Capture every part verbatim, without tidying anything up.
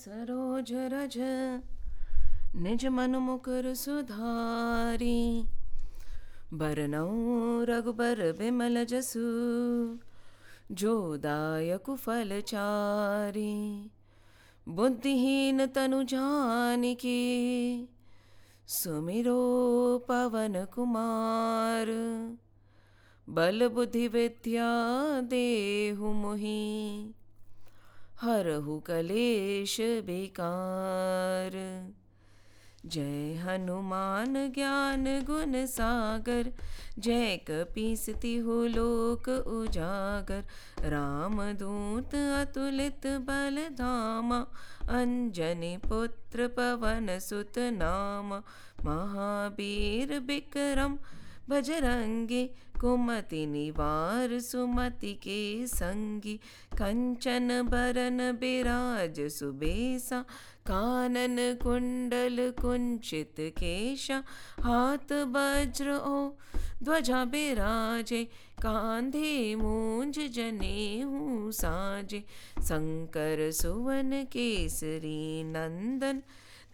सरोज रज निज मन मुकुर सुधारी। बरनऊ रघुबर बिमल जसु जो दायकु फल चारि। बुद्धिहीन तनु जानिके सुमिरो पवन कुमार। बल बुद्धि विद्या देहु मोहि हरहु कलेश बेकार। जय हनुमान ज्ञान गुण सागर जय कपीस तिहु लोक उजागर। राम दूत अतुलित बल धामा अंजनी पुत्र पवन सुत नामा। महावीर विक्रम बजरंगी कुमति निवार सुमति के संगी। कंचन बरन बिराज सुबेसा कानन कुंडल कुंचित केशा। हाथ वज्र ओ ध्वजा बिराजे कांधे मूंज जनेऊ साजे। शंकर सुवन केसरी नंदन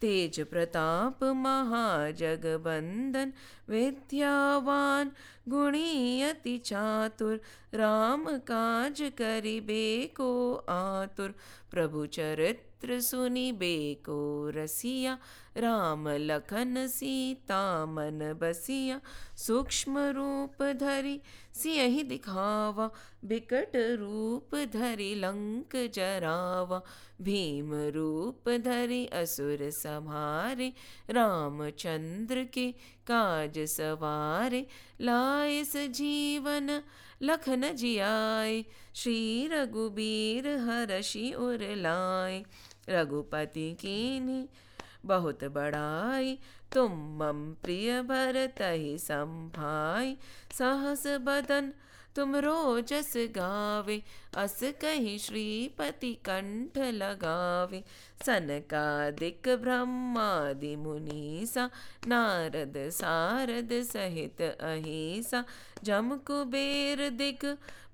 तेज प्रताप महाजगबंदन। विद्यावान गुणी अति चातुर राम काज करिबे को आतुर। प्रभु चरित्र सुनिबे को रसिया राम लखन सीता मन बसिया। सूक्ष्म रूप धरि सियहि दिखावा बिकट रूप धरि लंक जरावा। भीम रूप धरि असुर संहारे रामचंद्र के काज सवारे। लाए सजीवन लखन जियाए श्री रघुबीर हरषि उर लाए। रघुपति कीन्ही बहुत बड़ाई तुम मम प्रिय भरतहि संभाई। सहस बदन तुमरो जस गावे अस कहि श्रीपति कंठ लगावे। सनकादिक ब्रह्मादि मुनीसा नारद सारद सहित अहिसा। जम कुबेर दिक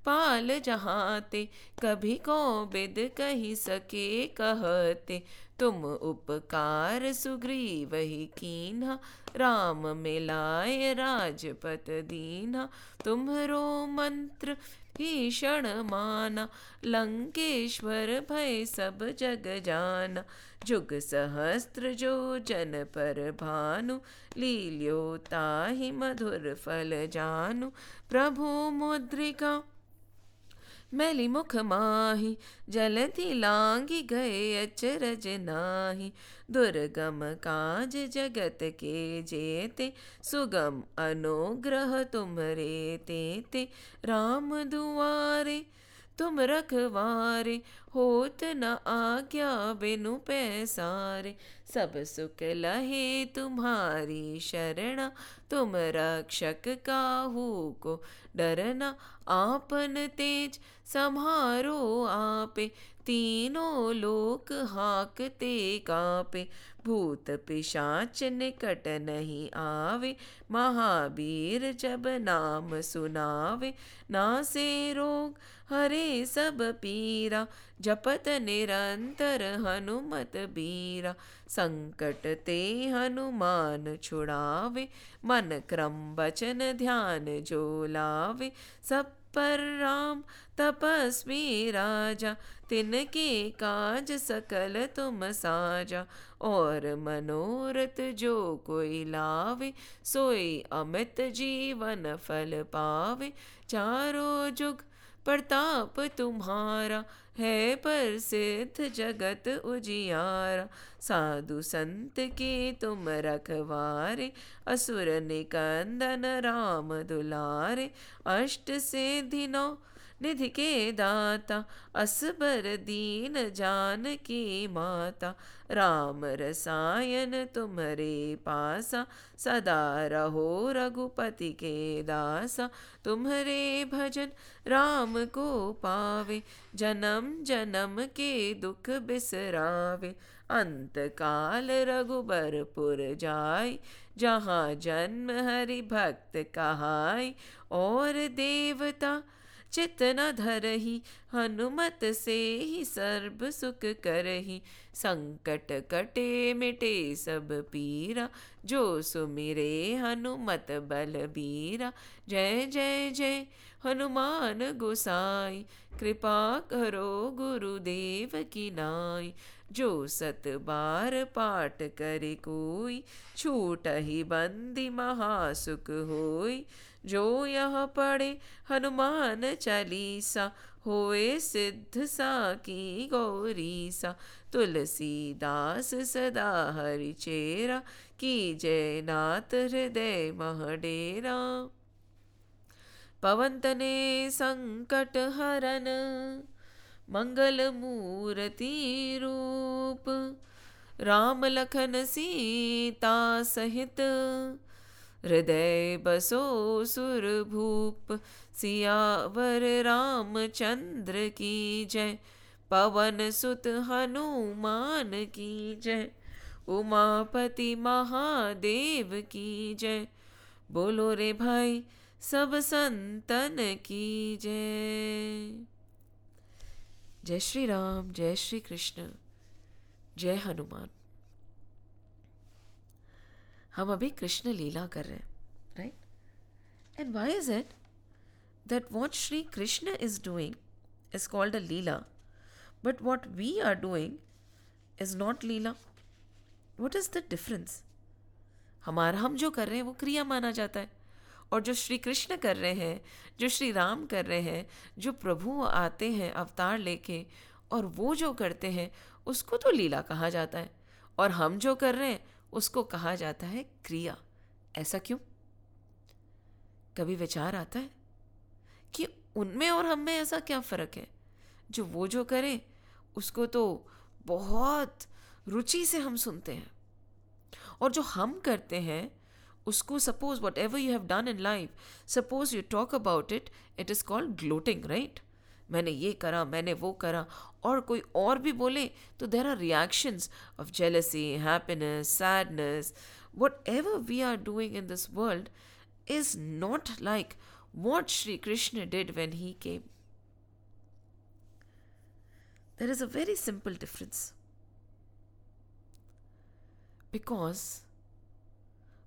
पाल जहाते कभी को बिद कहि सके कहते। तुम उपकार सुग्रीव ही कीन्हा राम मिलाए राजपत दीन्हा। तुम्हरो मंत्र भीषण माना लंकेश्वर भय सब जग जाना। जुग सहस्त्र जो जन पर भानु लील्यो ताहि मधुर फल जानु। प्रभु मुद्रिका मैली मुख माही जलधि लांगी गए अचरज नाही। दुर्गम काज जगत के जेते सुगम अनुग्रह तुम्हरे तेते। राम दुआरे तुम रखवारे होत न आज्ञा बिनु पैसारे। सब सुख लहे तुम्हारी शरणा तुम रक्षक काहू को डरना। आपन तेज सम्हारो आपे तीनों लोक हाकते कापे। भूत पिशाच निकट नहीं आवे महावीर जब नाम सुनावे। नासे रोग हरे सब पीरा जपत निरंतर हनुमत बीरा। संकट ते हनुमान छुड़ावे मन क्रम वचन ध्यान जो लावे। सब पर राम तपस्वी राजा तिनके काज सकल तुम साजा। और मनोरथ जो कोई लावे सोई अमित जीवन फल पावे। चारों जुग प्रताप तुम्हारा है पर सिद्ध जगत उजियारा। साधु संत के तुम रखवारे असुर निकंदन राम दुलारे। अष्ट सिद्धि नौ निधि के दाता असबर दीन जान की माता। राम रसायन तुम्हारे पासा सदा रहो रघुपति के दासा। तुम्हारे भजन राम को पावे जन्म जन्म के दुख बिसरावे। अंत काल रघुबरपुर जाय जहाँ जन्म हरि भक्त कहाय। और देवता चित न धरहि, हनुमत से ही सर्व सुख करहि। संकट कटे मिटे सब पीरा, जो सुमिरे हनुमत बलबीरा। जय जय जय हनुमान गोसाई, कृपा करो गुरुदेव की नाई। जो सत बार पाठ करे कोई, छूटहि बंदी महासुख होई। जो यह पढ़े हनुमान चालीसा, होए सिद्ध साकी गौरीसा। तुलसीदास सदा हरि चेरा, कीजै नाथ हृदय मह डेरा। पवन तनय संकट हरन, मंगल मूर्ति रूप। राम लखन सीता सहित, हृदय बसो सुर भूप। सियावर रामचंद्र की जय, पवन सुत हनुमान की जय। उमापति महादेव की जय, बोलो रे भाई सब संतन की जय। जय श्री राम, जय श्री कृष्ण, जय हनुमान। हम अभी कृष्ण लीला कर रहे हैं, right? And why is it that what Shri Krishna is doing is called a leela, but what we are doing is not leela? What is the difference? हमारा हम जो कर रहे हैं वो क्रिया माना जाता है, और जो श्री कृष्ण कर रहे हैं, जो श्री राम कर रहे हैं, जो प्रभु आते हैं अवतार लेके और वो जो करते हैं उसको तो लीला कहा जाता है, और हम जो कर रहे हैं उसको कहा जाता है क्रिया। ऐसा क्यों? कभी विचार आता है कि उनमें और हम में ऐसा क्या फ़र्क है? जो वो जो करें उसको तो बहुत रुचि से हम सुनते हैं, और जो हम करते हैं उसको suppose whatever you have done in life, suppose you talk about it, it is called gloating, right? मैंने ये करा, मैंने वो करा, और कोई और भी बोले तो there are reactions of jealousy, happiness, sadness. Whatever we are doing in this world is not like what Shri Krishna did when he came. There is a very simple difference, because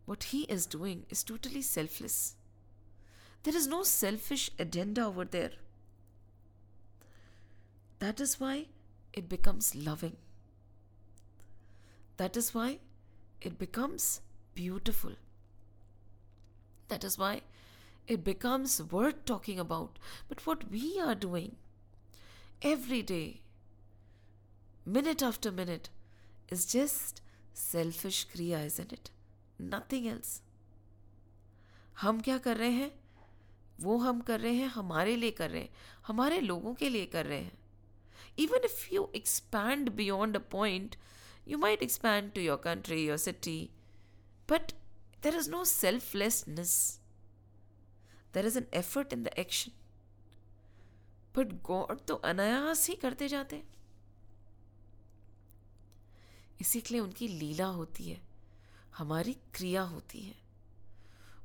what he is doing is totally selfless. There is no selfish agenda over there. That is why it becomes loving. That is why it becomes beautiful. That is why it becomes worth talking about. But what we are doing every day, minute after minute, is just selfish kriya, isn't it? Nothing else. हम क्या कर रहे हैं? वो हम कर रहे हैं हमारे लिए कर रहे हैं, हमारे लोगों के लिए कर रहे हैं। Even if you expand beyond a point, you might expand to your country, your city, but there is no selflessness. There is an effort in the action. But God तो अनायास ही करते जाते हैं। इसी के लिए उनकी लीला होती है, हमारी क्रिया होती है।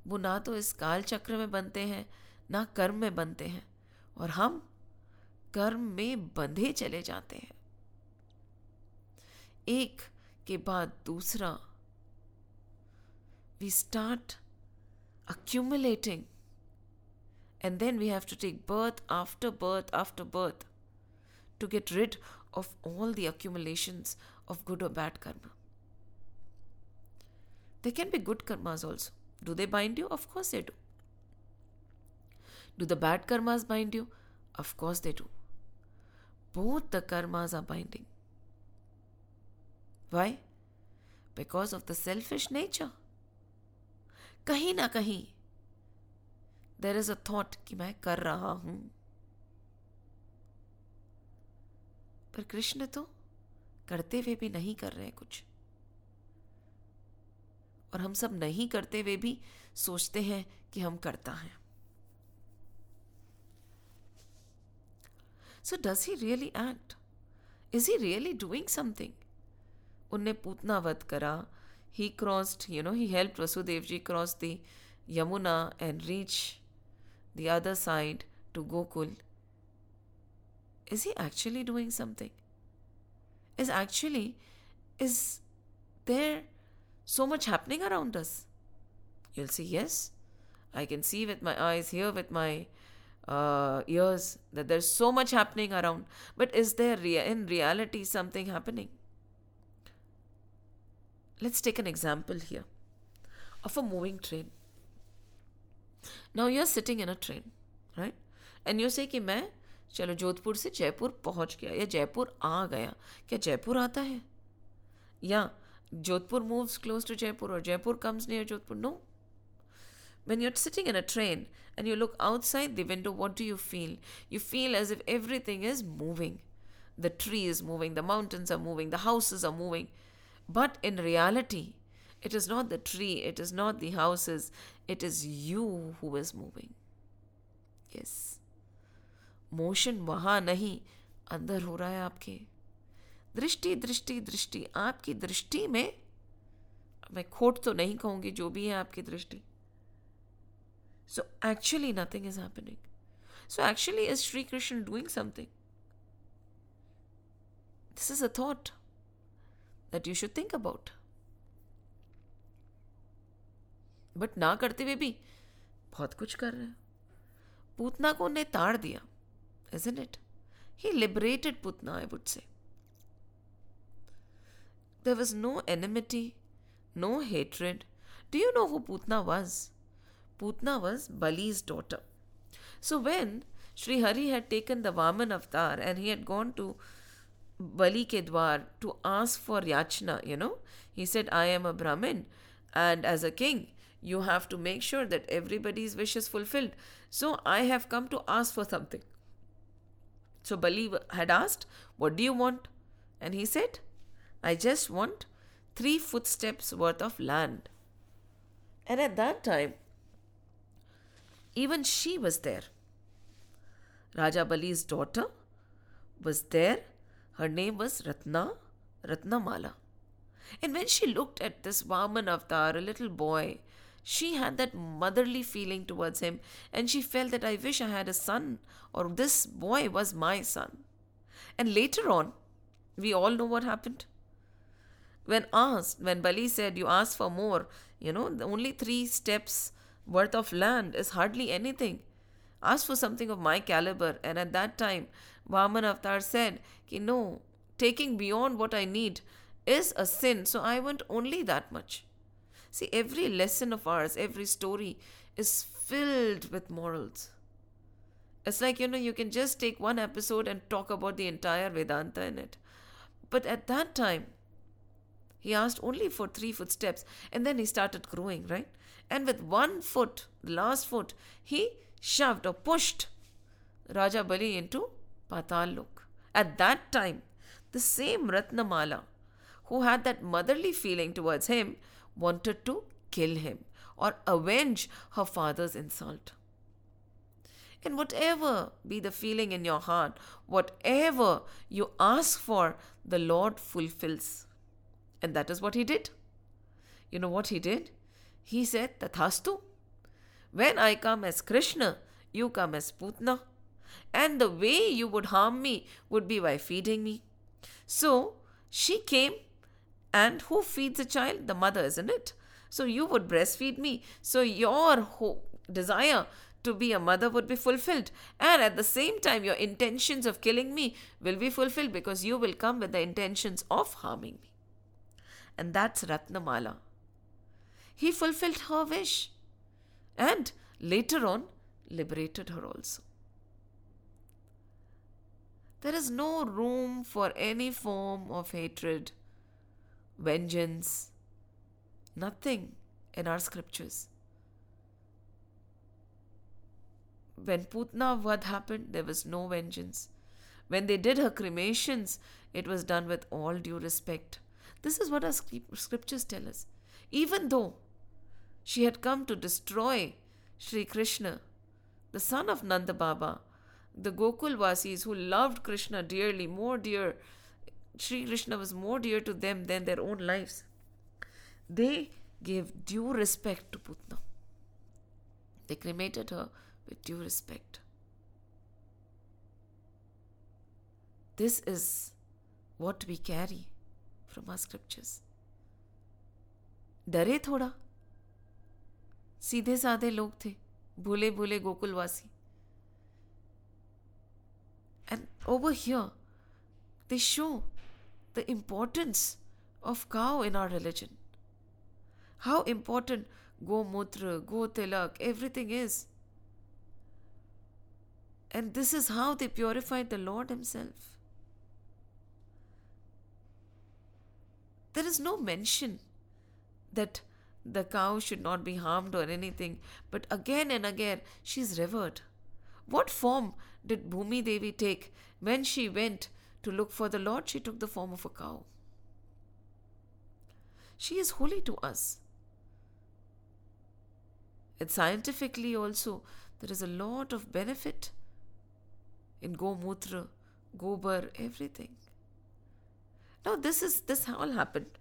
वो ना तो इस काल चक्र में बनते हैं, ना कर्म में बनते हैं, और हम कर्म में बंधे चले जाते हैं, एक के बाद दूसरा। We start accumulating and then we have to take birth after birth after birth to get rid of all the accumulations of good और bad karma. There can be good karmas also. Do they bind you? Of course they do. Do the bad karmas bind you? Of course they do. Both the karmas are binding. Why? Because of the selfish nature. कहीं ना कहीं there is a thought कि मैं कर रहा हूं, पर कृष्ण तो करते हुए भी नहीं कर रहे कुछ, और हम सब नहीं करते हुए भी सोचते हैं कि हम करता है। So does he really act? Is he really doing something? उनने पूतना वध करा, he crossed, you know, he helped Vasudev ji cross the Yamuna and reach the other side to Gokul. Is he actually doing something? Is actually, is there so much happening around us? You'll see, yes. I can see with my eyes, hear with my uh, ears that there's so much happening around. But is there rea- in reality something happening? Let's take an example here of a moving train. Now you're sitting in a train, right? And you say कि मैं चलो जोधपुर से जयपुर पहुंच गया या जयपुर आ गया. क्या जयपुर आता है? या Jodhpur moves close to Jaipur or Jaipur comes near Jodhpur? No. When you're sitting in a train and you look outside the window, what do you feel? You feel as if everything is moving. The tree is moving, the mountains are moving, the houses are moving. But in reality, it is not the tree, it is not the houses, it is you who is moving. Yes. Motion wahan nahi, andar ho raha hai aapke. Drishti, drishti, drishti. Aapki drishti mein, main khot to nahi kahungi, jo bhi hai aapki drishti. So actually nothing is happening. So actually is Sri Krishna doing something? This is a thought that you should think about. But ना करते हुए भी बहुत कुछ कर रहे हैं. पूतना को ने ताड़ दिया, isn't it? He liberated Putna, I would say. There was no enmity, no hatred. Do you know who Putna was? Putna was Bali's daughter. So when Sri Hari had taken the Vaman avatar and he had gone to Bali ke dwar to ask for Yachna, you know, he said, I am a Brahmin and as a king, you have to make sure that everybody's wish is fulfilled. So I have come to ask for something. So Bali had asked, what do you want? And he said, I just want three footsteps worth of land. And at that time, even she was there. Raja Bali's daughter was there. Her name was Ratna, Ratnamala. And when she looked at this Vaman avatar, a little boy, she had that motherly feeling towards him and she felt that I wish I had a son or this boy was my son. And later on, we all know what happened. When asked, when Bali said, you asked for more, you know, the only three steps worth of land is hardly anything. Ask for something of my caliber. And at that time, Vaman avatar said, Ki no, taking beyond what I need is a sin. So I want only that much. See, every lesson of ours, every story is filled with morals. It's like, you know, you can just take one episode and talk about the entire Vedanta in it. But at that time, he asked only for three footsteps and then he started growing, right? And with one foot, the last foot, he shoved or pushed Raja Bali into Patal Lok. At that time, the same Ratnamala, who had that motherly feeling towards him, wanted to kill him or avenge her father's insult. And whatever be the feeling in your heart, whatever you ask for, the Lord fulfills. And that is what he did. You know what he did? He said, Tathastu. When I come as Krishna, you come as Putna. And the way you would harm me would be by feeding me. So she came. And who feeds a child? The mother, isn't it? So you would breastfeed me. So your ho- desire to be a mother would be fulfilled. And at the same time, your intentions of killing me will be fulfilled because you will come with the intentions of harming me. And that's Ratnamala. He fulfilled her wish. And later on, liberated her also. There is no room for any form of hatred, vengeance, nothing in our scriptures. When Putna Vadh happened, there was no vengeance. When they did her cremations, it was done with all due respect. This is what our scriptures tell us. Even though she had come to destroy Sri Krishna, the son of Nanda Baba, the Gokulvasis who loved Krishna dearly, more dear, Sri Krishna was more dear to them than their own lives. They gave due respect to Putna. They cremated her with due respect. This is what we carry from our scriptures. डरे थोड़ा, सीधे साधे लोग थे, भूले भूले गोकुलवासी. And over here, they show the importance of cow in our religion. How important Gomutra, Gotilak, everything is. And this is how they purified the Lord Himself. There is no mention that the cow should not be harmed or anything, but again and again she is revered. What form did Bhumi Devi take when she went to look for the Lord? She took the form of a cow. She is holy to us. And scientifically also, there is a lot of benefit in Gomutra, Gobar, everything. Now this is this all happened.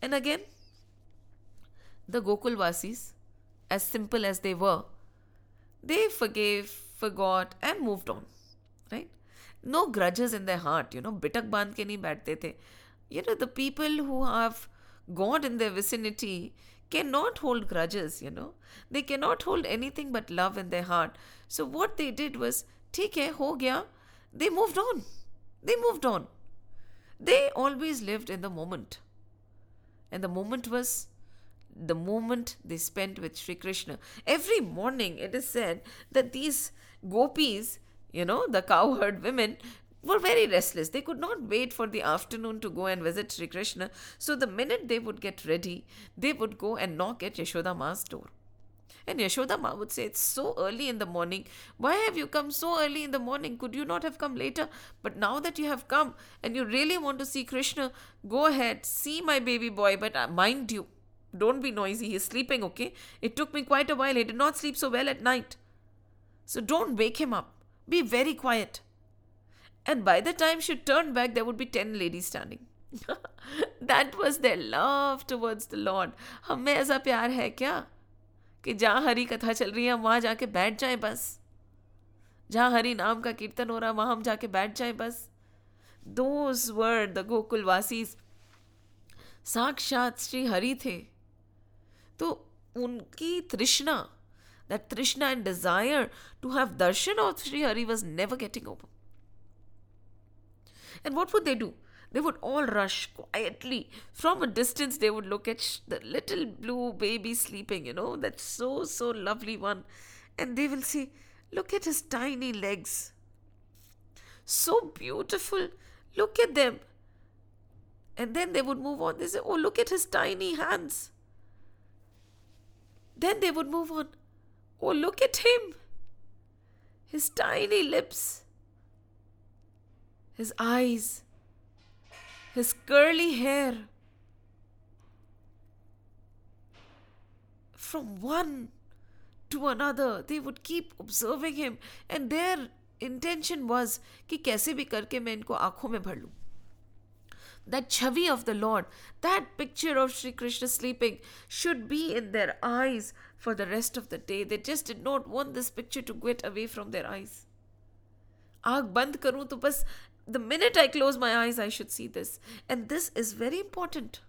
And again, the Gokulvasis, as simple as they were, they forgave, forgot and moved on. Right? No grudges in their heart, you know. Bitak baand ke nahi baithte the. You know, the people who have God in their vicinity cannot hold grudges, you know. They cannot hold anything but love in their heart. So what they did was, theek hai, ho gaya. They moved on. They moved on. They always lived in the moment. And the moment was the moment they spent with Sri Krishna. Every morning it is said that these gopis, you know, the cowherd women, were very restless. They could not wait for the afternoon to go and visit Sri Krishna. So the minute they would get ready, they would go and knock at Yashoda Ma's door. And Yashoda Ma would say, it's so early in the morning. Why have you come so early in the morning? Could you not have come later? But now that you have come and you really want to see Krishna, go ahead, see my baby boy. But mind you, don't be noisy. He's sleeping, okay? It took me quite a while. He did not sleep so well at night. So don't wake him up. Be very quiet. And by the time she turned back, there would be ten ladies standing. That was their love towards the Lord. हमें ऐसा प्यार है क्या कि जहाँ हरी कथा चल रही है हम वहाँ जाके बैठ जाएं बस. जहाँ हरी नाम का कीर्तन हो रहा है वहाँ हम जाके बैठ जाएं बस. Those were the Gokulvasis. साक्षात श्री हरि थे. तो उनकी तृष्णा, that Trishna and desire to have darshan of Sri Hari was never getting over. And what would they do? They would all rush quietly. From a distance, they would look at the little blue baby sleeping, you know, that so, so lovely one. And they will say, look at his tiny legs. So beautiful. Look at them. And then they would move on. They say, oh, look at his tiny hands. Then they would move on. Oh, look at him. His tiny lips. His eyes. His curly hair. From one to another, they would keep observing him. And their intention was कि कैसे भी करके मैं इनको आँखों में भर लूँ. That chavi of the Lord, that picture of Sri Krishna sleeping should be in their eyes for the rest of the day. They just did not want this picture to get away from their eyes. Aag band karu to bas, the minute I close my eyes, I should see this. And this is very important.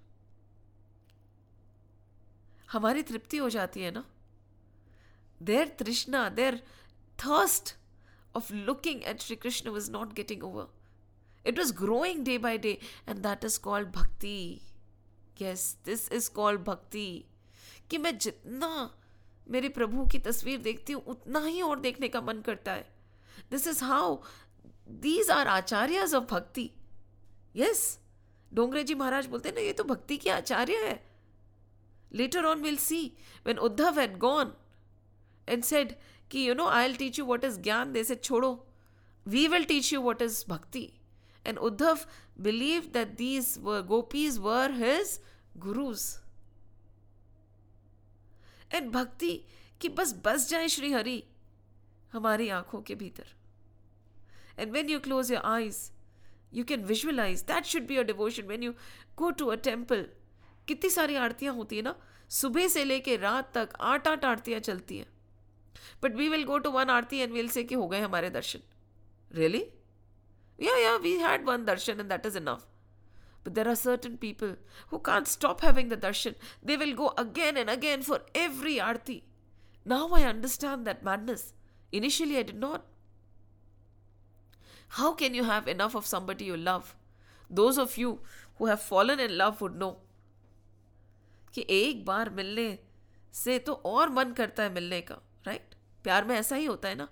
Hamari tripti ho jati hai na. Their trishna, their thirst of looking at Sri Krishna was not getting over. It was growing day by day, and that is called bhakti. Yes, this is called bhakti. कि मैं जितना मेरे प्रभु की तस्वीर देखती हूँ उतना ही और देखने का मन करता है. This is how these are acharyas of bhakti. Yes, Dongre ji Maharaj बोलते हैं ना ये तो भक्ति की आचार्य है. Later on we'll see when Uddhav had gone and said कि you know I'll teach you what is ज्ञान. They said छोड़ो, we will teach you what is bhakti. And Uddhav believed that these were, gopis were his gurus. And bhakti ki bas bas jaye Shri Hari hamari aankhon ke bhitar. And when you close your eyes, you can visualize. That should be your devotion. When you go to a temple, kitni sari aartiyan hoti hai na. Subah se leke raat tak eight eight aartiyan chalti hai. But we will go to one aarti and we'll say ki ho gaye hamare darshan. Really? Yeah, yeah, we had one darshan and that is enough. But there are certain people who can't stop having the darshan. They will go again and again for every aarti. Now I understand that madness. Initially I did not. How can you have enough of somebody you love? Those of you who have fallen in love would know. कि एक बार मिलने से तो और मन करता है मिलने का, right? प्यार में ऐसा ही होता है ना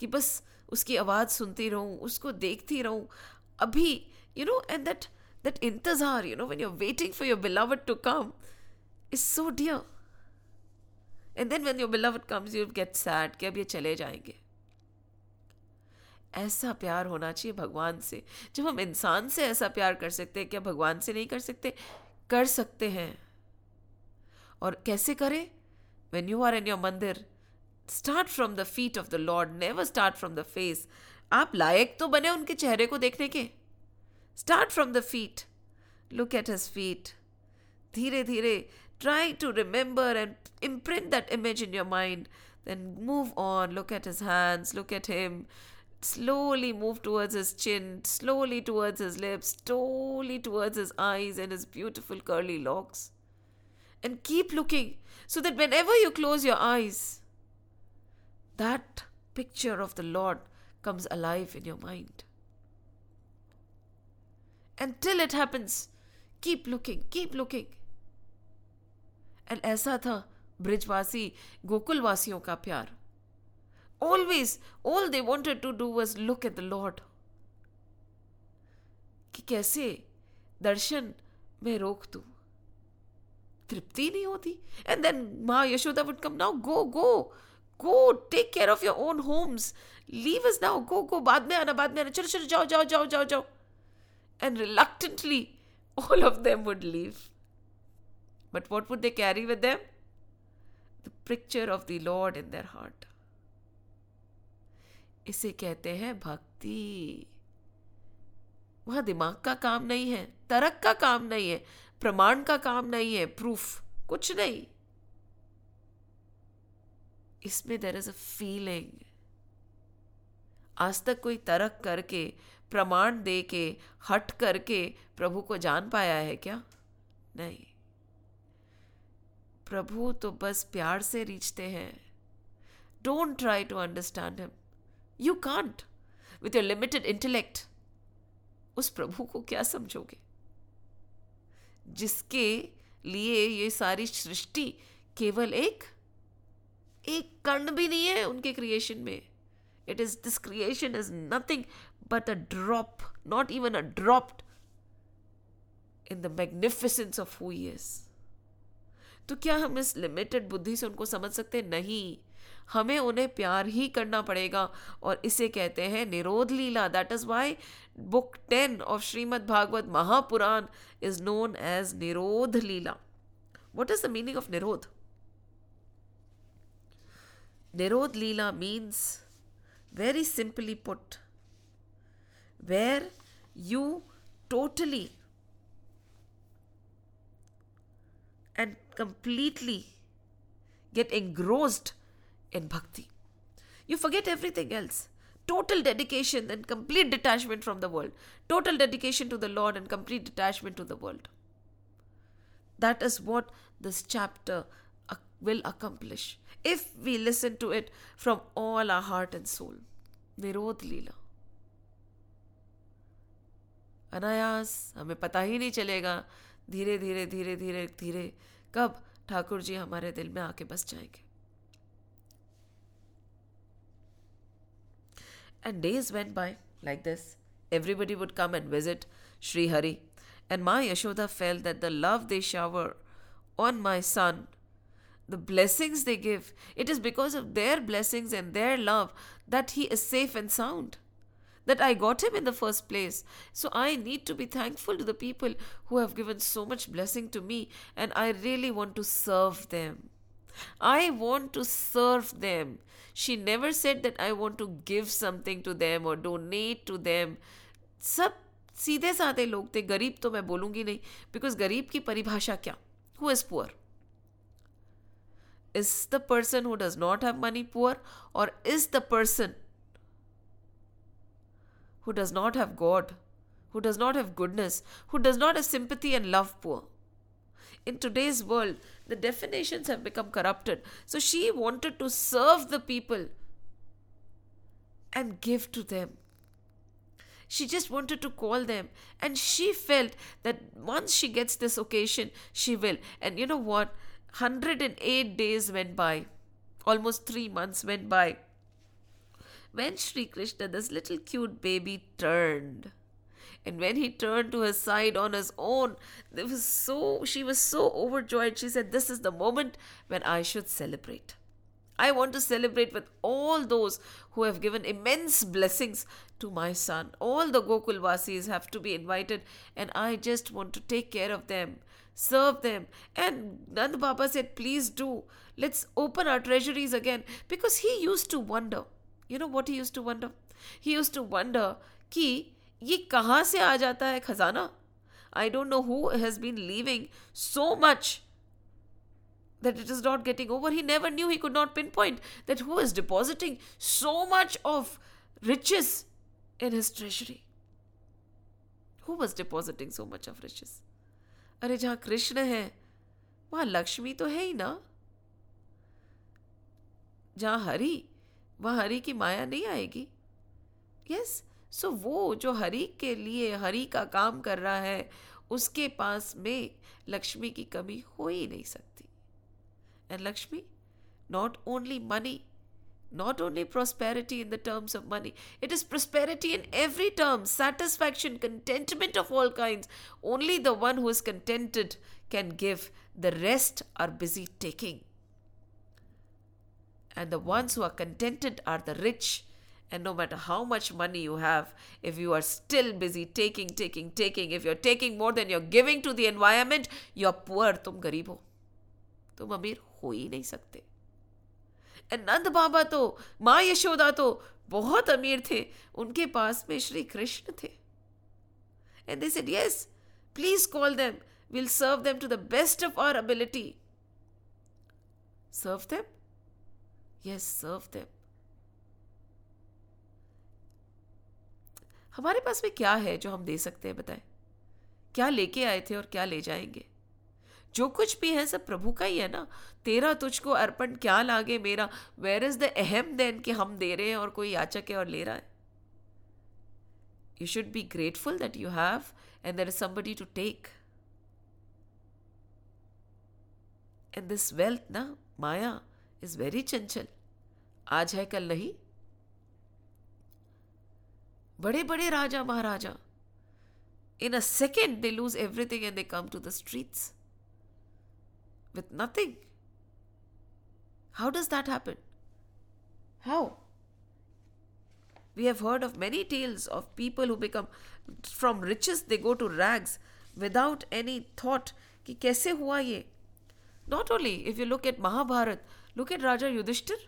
कि बस उसकी आवाज़ सुनती रहूँ, उसको देखती रहूँ, अभी, you know, and that that इंतज़ार, you know, when you're waiting for your beloved to come, is so dear. And then when your beloved comes, you get sad कि अब ये चले जाएंगे. ऐसा प्यार होना चाहिए भगवान से. जब हम इंसान से ऐसा प्यार कर सकते हैं, क्या भगवान से नहीं कर सकते? कर सकते हैं. और कैसे करें? When you are in your मंदिर, start from the feet of the Lord, never start from the face. आप लायक तो बने उनके चेहरे को देखने के. Start from the feet. Look at his feet. धीरे धीरे try to remember and imprint that image in your mind. Then move on. Look at his hands. Look at him. Slowly move towards his chin. Slowly towards his lips. Slowly towards his eyes and his beautiful curly locks. And keep looking so that whenever you close your eyes, that picture of the Lord comes alive in your mind. Until it happens, keep looking, keep looking. And aisa tha Brijvasi, Gokulvasiyon ka pyar. Always, all they wanted to do was look at the Lord. Ki kaise darshan mein rok tu. Tripti nahi hoti. And then Ma Yashoda would come, now go, go, go, take care of your own homes. Leave us now, go, go, baad mein aana, baad mein aana, chalo, chalo, jao, jao, jao, jao, jao. And reluctantly, all of them would leave. But what would they carry with them? The picture of the Lord in their heart. इसे कहते हैं भक्ति. वहाँ दिमाग का काम नहीं है, तर्क का काम नहीं है, प्रमाण का काम नहीं है, प्रूफ कुछ नहीं. इसमें there is a feeling. आज तक कोई तर्क करके, प्रमाण दे के, हट करके प्रभु को जान पाया है क्या? नहीं. प्रभु तो बस प्यार से रिझते हैं. Don't try to understand him. You can't with your limited intellect. उस प्रभु को क्या समझोगे? जिसके लिए ये सारी सृष्टि केवल एक एक कण भी नहीं है उनके क्रिएशन में. It is, this creation is nothing but a drop, not even a drop in the magnificence of who he is. तो क्या हम इस limited बुद्धि से उनको समझ सकते? नहीं. हमें उन्हें प्यार ही करना पड़ेगा और इसे कहते हैं निरोध लीला. That is why book ten of Srimad Bhagavat Mahapuran is known as Nirodh Leela. What is the meaning of Nirodh? Nirodh Leela means, very simply put, where you totally and completely get engrossed in bhakti. You forget everything else. Total dedication and complete detachment from the world. Total dedication to the Lord and complete detachment to the world. That is what this chapter will accomplish if we listen to it from all our heart and soul. Nirodh Leela. अनायास हमें पता ही नहीं चलेगा धीरे धीरे धीरे धीरे धीरे कब ठाकुर जी हमारे दिल में आके बस जाएंगे. And days went by like this. Everybody would come and visit Sri Hari, and Ma Yashoda felt that the love they shower on my son, the blessings they give, it is because of their blessings and their love that he is safe and sound, that I got him in the first place. So I need to be thankful to the people who have given so much blessing to me, and I really want to serve them. I want to serve them. She never said that I want to give something to them or donate to them. सब सीधे साधे लोग थे. गरीब तो मैं बोलूँगी नहीं, because गरीब की परिभाषा क्या? Who is poor? Is the person who does not have money poor, or is the person who does not have God, who does not have goodness, who does not have sympathy and love poor. In today's world, the definitions have become corrupted. So she wanted to serve the people and give to them. She just wanted to call them. And she felt that once she gets this occasion, she will. And you know what? one hundred eight days went by. Almost three months went by. When Sri Krishna, this little cute baby, turned. And when he turned to her side on his own, there was so she was so overjoyed. She said, this is the moment when I should celebrate. I want to celebrate with all those who have given immense blessings to my son. All the Gokulvasis have to be invited, and I just want to take care of them, serve them. And Nand Baba said, please do. Let's open our treasuries again. Because he used to wonder. You know what he used to wonder? He used to wonder, ki, ye kahan se aa jata hai khazana? I don't know who has been leaving so much that it is not getting over. He never knew, he could not pinpoint that who is depositing so much of riches in his treasury. Who was depositing so much of riches? Are jahan Krishna hai, wahan Lakshmi to hai na. Jahan Hari, wahan Hari ki maya nahi aayegi. Yes. So wo jo Hari ke liye Hari ka kaam kar raha hai, uske paas mein Lakshmi ki kami ho hi nahi sakti. And Lakshmi, not only money, not only prosperity in the terms of money, it is prosperity in every term, satisfaction, contentment of all kinds. Only the one who is contented can give, the rest are busy taking. And the ones who are contented are the rich. And no matter how much money you have, if you are still busy taking, taking, taking, if you're taking more than you're giving to the environment, you're poor, tum garib ho. Tum amir ho hi nahi sakte. And Nand Baba to, Maa Yashoda to, bahut amir the. Unke paas mein Shri Krishna the. And they said, yes, please call them. We'll serve them to the best of our ability. Serve them? Yes, serve them. हमारे पास में क्या है जो हम दे सकते हैं, बताएं? क्या लेके आए थे और क्या ले जाएंगे? जो कुछ भी है सब प्रभु का ही है ना. तेरा तुझको अर्पण क्या लागे मेरा. Where is the अहम देन कि हम दे रहे हैं और कोई याचक है और ले रहा है. You should be grateful that you have and there is somebody to take. And this wealth ना, माया is very चंचल. आज है कल नहीं. Bade bade raja maharaja. In a second they lose everything and they come to the streets with nothing. How does that happen? How? We have heard of many tales of people who become from riches they go to rags without any thought ki kaise hua ye. Not only if you look at Mahabharata, look at Raja Yudhishthir.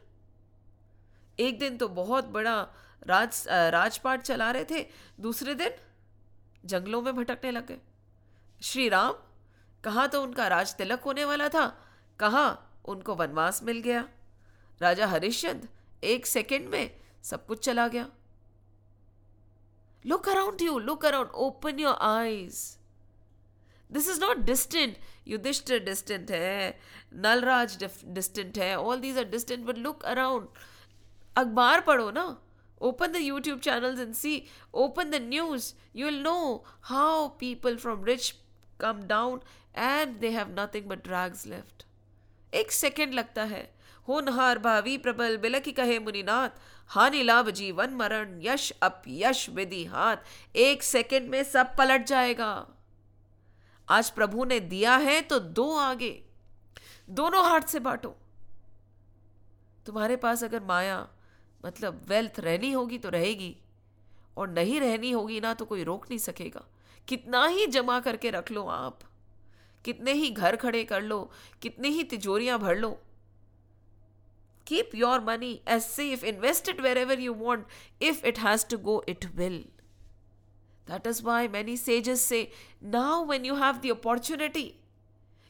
Ek din to bahut bada राज राजपाट चला रहे थे, दूसरे दिन जंगलों में भटकने लग गए. श्री राम, कहाँ तो उनका राज तिलक होने वाला था, कहाँ उनको वनवास मिल गया. राजा हरिश्चंद्र एक सेकंड में सब कुछ चला गया. Look around you, look around, open your eyes. This is not distant. Yudhishthir distant है, नलराज distant है, all these are distant, but look around. अखबार पढ़ो ना. Open the YouTube channels and see. Open the news. You'll know how people from rich come down and they have nothing but rags left. Ek second lagta hai. Honhar bhavi prabal bilaki kahe muninath. Hani labh jeevan maran yash ap yash vidhi hath. Ek second mein sab palat jayega. Aaj Prabhu ne diya hai to do aage. Dono haath se baato. Tumhare paas agar maya, मतलब wealth रहनी होगी तो रहेगी और नहीं रहनी होगी ना तो कोई रोक नहीं सकेगा. कितना ही जमा करके रख लो आप, कितने ही घर खड़े कर लो, कितने ही तिजोरियां भर लो. Keep your money as safe, invest it wherever you want. If it has to go, it will. That is why many sages say, now when you have the opportunity,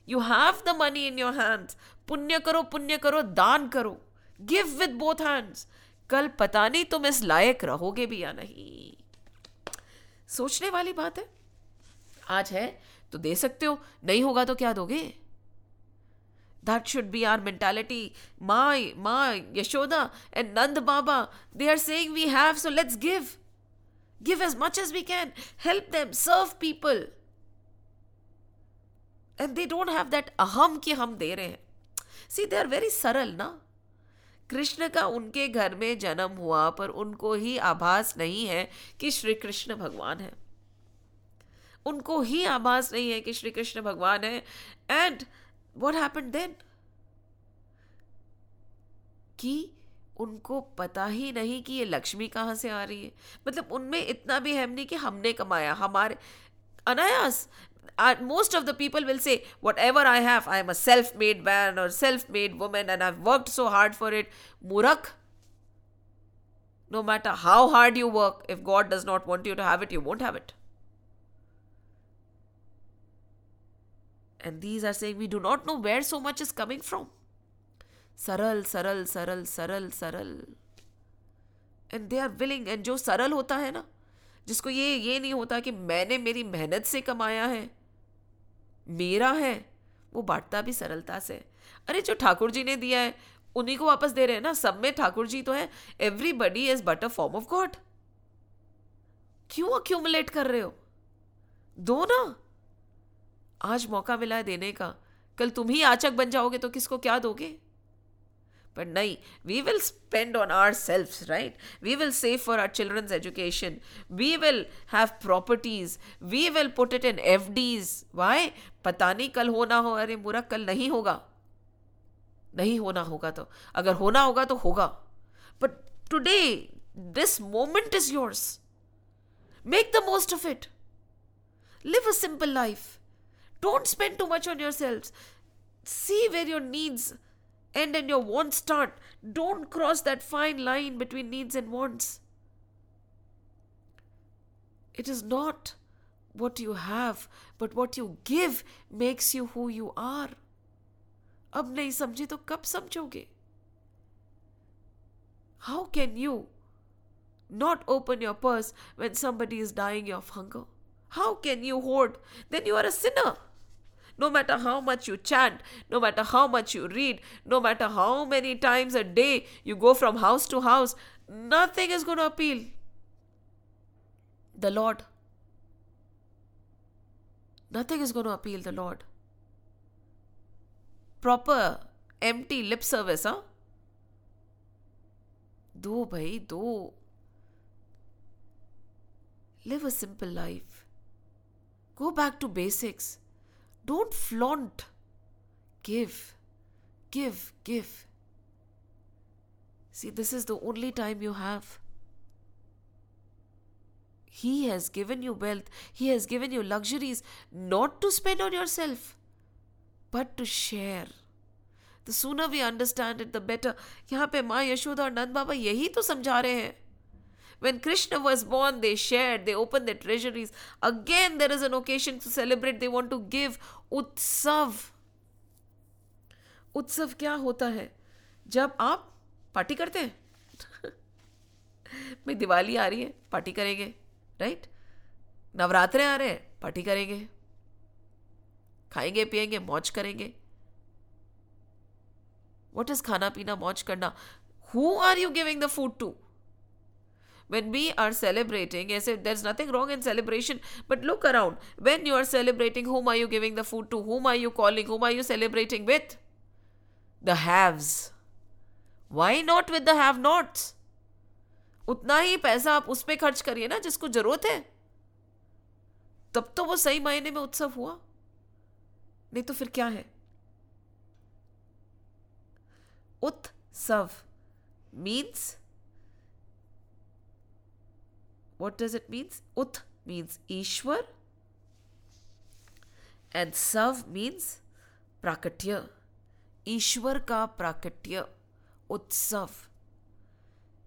you have the money in your hands, पुण्य करो, पुण्य करो, दान करो, give with both hands. कल पता नहीं तुम इस लायक रहोगे भी या नहीं. सोचने वाली बात है। आज है तो दे सकते हो, नहीं होगा तो क्या दोगे? That should be our mentality. My, my, Yashoda and Nand Baba, they are saying we have, so let's give. Give as much as we can. Help them, serve people. And they don't have that aham ki hum de rahe hain. See, they are very saral, na? Krishna का उनके घर में जन्म हुआ पर उनको ही आभास नहीं है कि श्री कृष्ण भगवान है। उनको ही आभास नहीं है कि श्री कृष्ण भगवान है। And what happened then? कि उनको पता ही नहीं कि ये लक्ष्मी कहाँ से आ रही है। मतलब उनमें इतना भी हम नहीं कि हमने कमाया, हमारे अनायास। Most of the people will say, whatever I have, I am a self-made man or self-made woman and I've worked so hard for it. Murakh, no matter how hard you work, if God does not want you to have it, you won't have it. And these are saying, we do not know where so much is coming from. Saral, saral, saral, saral, saral. And they are willing. And जो सरल होता है ना, जिसको ये ये नहीं होता कि मैंने मेरी मेहनत से कमाया है, मेरा है, वो बांटता भी सरलता से। अरे जो ठाकुर जी ने दिया है उन्हीं को वापस दे रहे हैं ना। सब में ठाकुर जी तो है। Everybody is but a form of God. क्यों अक्यूमुलेट कर रहे हो? दो ना। आज मौका मिला है देने का, कल तुम ही आचक बन जाओगे तो किसको क्या दोगे? पर नहीं, we will spend on our self, right? We will save for our childrens education, we will have properties, we will put it in FDs. Why? पता नहीं कल हो ना हो। अरे मुरख, कल नहीं होगा, नहीं होना होगा तो, अगर होना होगा तो होगा। But today this moment is yours, make the most of it, live a simple life, don't spend too much on yourselves. See where your needs end and your wants start. Don't cross that fine line between needs and wants. It is not what you have, but what you give makes you who you are. Ab nahi samjhe to kab samjhoge? How can you not open your purse when somebody is dying of hunger? How can you hoard? Then you are a sinner. No matter how much you chant, no matter how much you read, no matter how many times a day you go from house to house, nothing is going to appeal the Lord. Nothing is going to appeal the Lord. Proper empty lip service, huh? Do, bhai, do. Live a simple life. Go back to basics. Don't flaunt. Give, give, give. See, this is the only time you have. He has given you wealth. He has given you luxuries, not to spend on yourself, but to share. The sooner we understand it, the better. यहाँ पे माँ यशोदा और नंद बाबा यही तो समझा रहे हैं. When Krishna was born, they shared, they opened their treasuries. Again, there is an occasion to celebrate. They want to give. Utsav. Utsav क्या होता है? जब आप पार्टी करते हैं. भाई दिवाली आ रही है, पार्टी करेंगे, right? नवरात्रे आ रहे हैं, पार्टी करेंगे, खाएंगे पिएंगे, मौज करेंगे. What is खाना पीना, मौज करना? Who are you giving the food to? When we are celebrating, yes, there's nothing wrong in celebration, but look around. When you are celebrating, whom are you giving the food to? Whom are you calling? Whom are you celebrating with? The haves. Why not with the have-nots? उतना ही पैसा आप उस पे खर्च करिए ना जिसको जरूरत है, तब तो वो सही मायने में उत्सव हुआ, नहीं तो फिर क्या है? उत्सव means, what does it mean? Ut means Ishwar and Sav means Prakatya. Ishwar ka Prakatya, Utsav.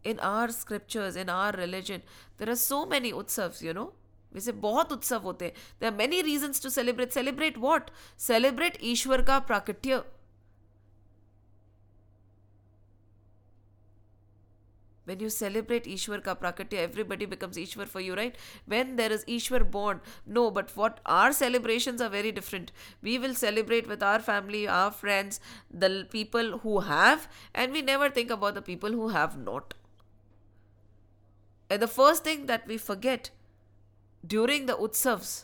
In our scriptures, in our religion, there are so many Utsavs, you know. We say, बहुत उत्सव होते हैं. There are many reasons to celebrate. Celebrate what? Celebrate Ishwar ka Prakatya. When you celebrate Ishwar ka Prakatya, everybody becomes Ishwar for you, right? When there is Ishwar born, no, but what our celebrations are very different. We will celebrate with our family, our friends, the people who have, and we never think about the people who have not. And the first thing that we forget during the Utsavs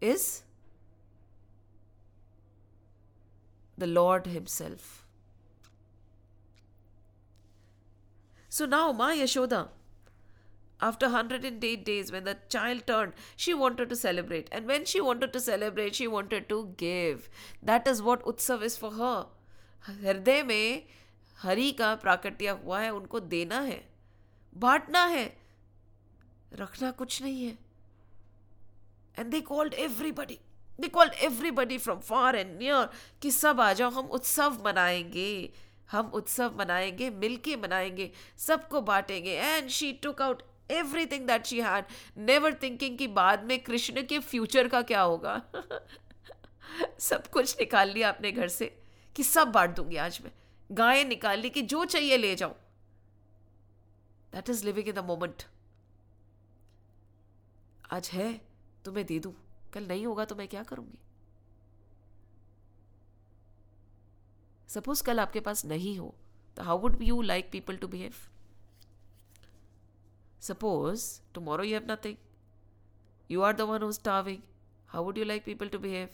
is the Lord Himself. So now Ma Yashoda, after one hundred eight days, when the child turned, she wanted to celebrate. And when she wanted to celebrate, she wanted to give. That is what Utsav is for her. Hriday mein Hari ka prakatya hua hai, unko dena hai, baatna hai, rakhna kuch nahi hai. And they called everybody. They called everybody from far and near ki sab aa jao, hum Utsav manayenge. हम उत्सव मनाएंगे, मिलके मनाएंगे, सबको बांटेंगे. And she took out everything that she had, never thinking कि बाद में कृष्ण के फ्यूचर का क्या होगा. सब कुछ निकाल लिया अपने घर से कि सब बांट दूंगी आज मैं. गायें निकाल ली कि जो चाहिए ले जाओ. That is living in the moment. आज है तो मैं दे दूं, कल नहीं होगा तो मैं क्या करूंगी? सपोज कल आपके पास नहीं हो तो how would you like people to behave? Suppose tomorrow you have nothing, you are the one who is starving, how would you like people to behave?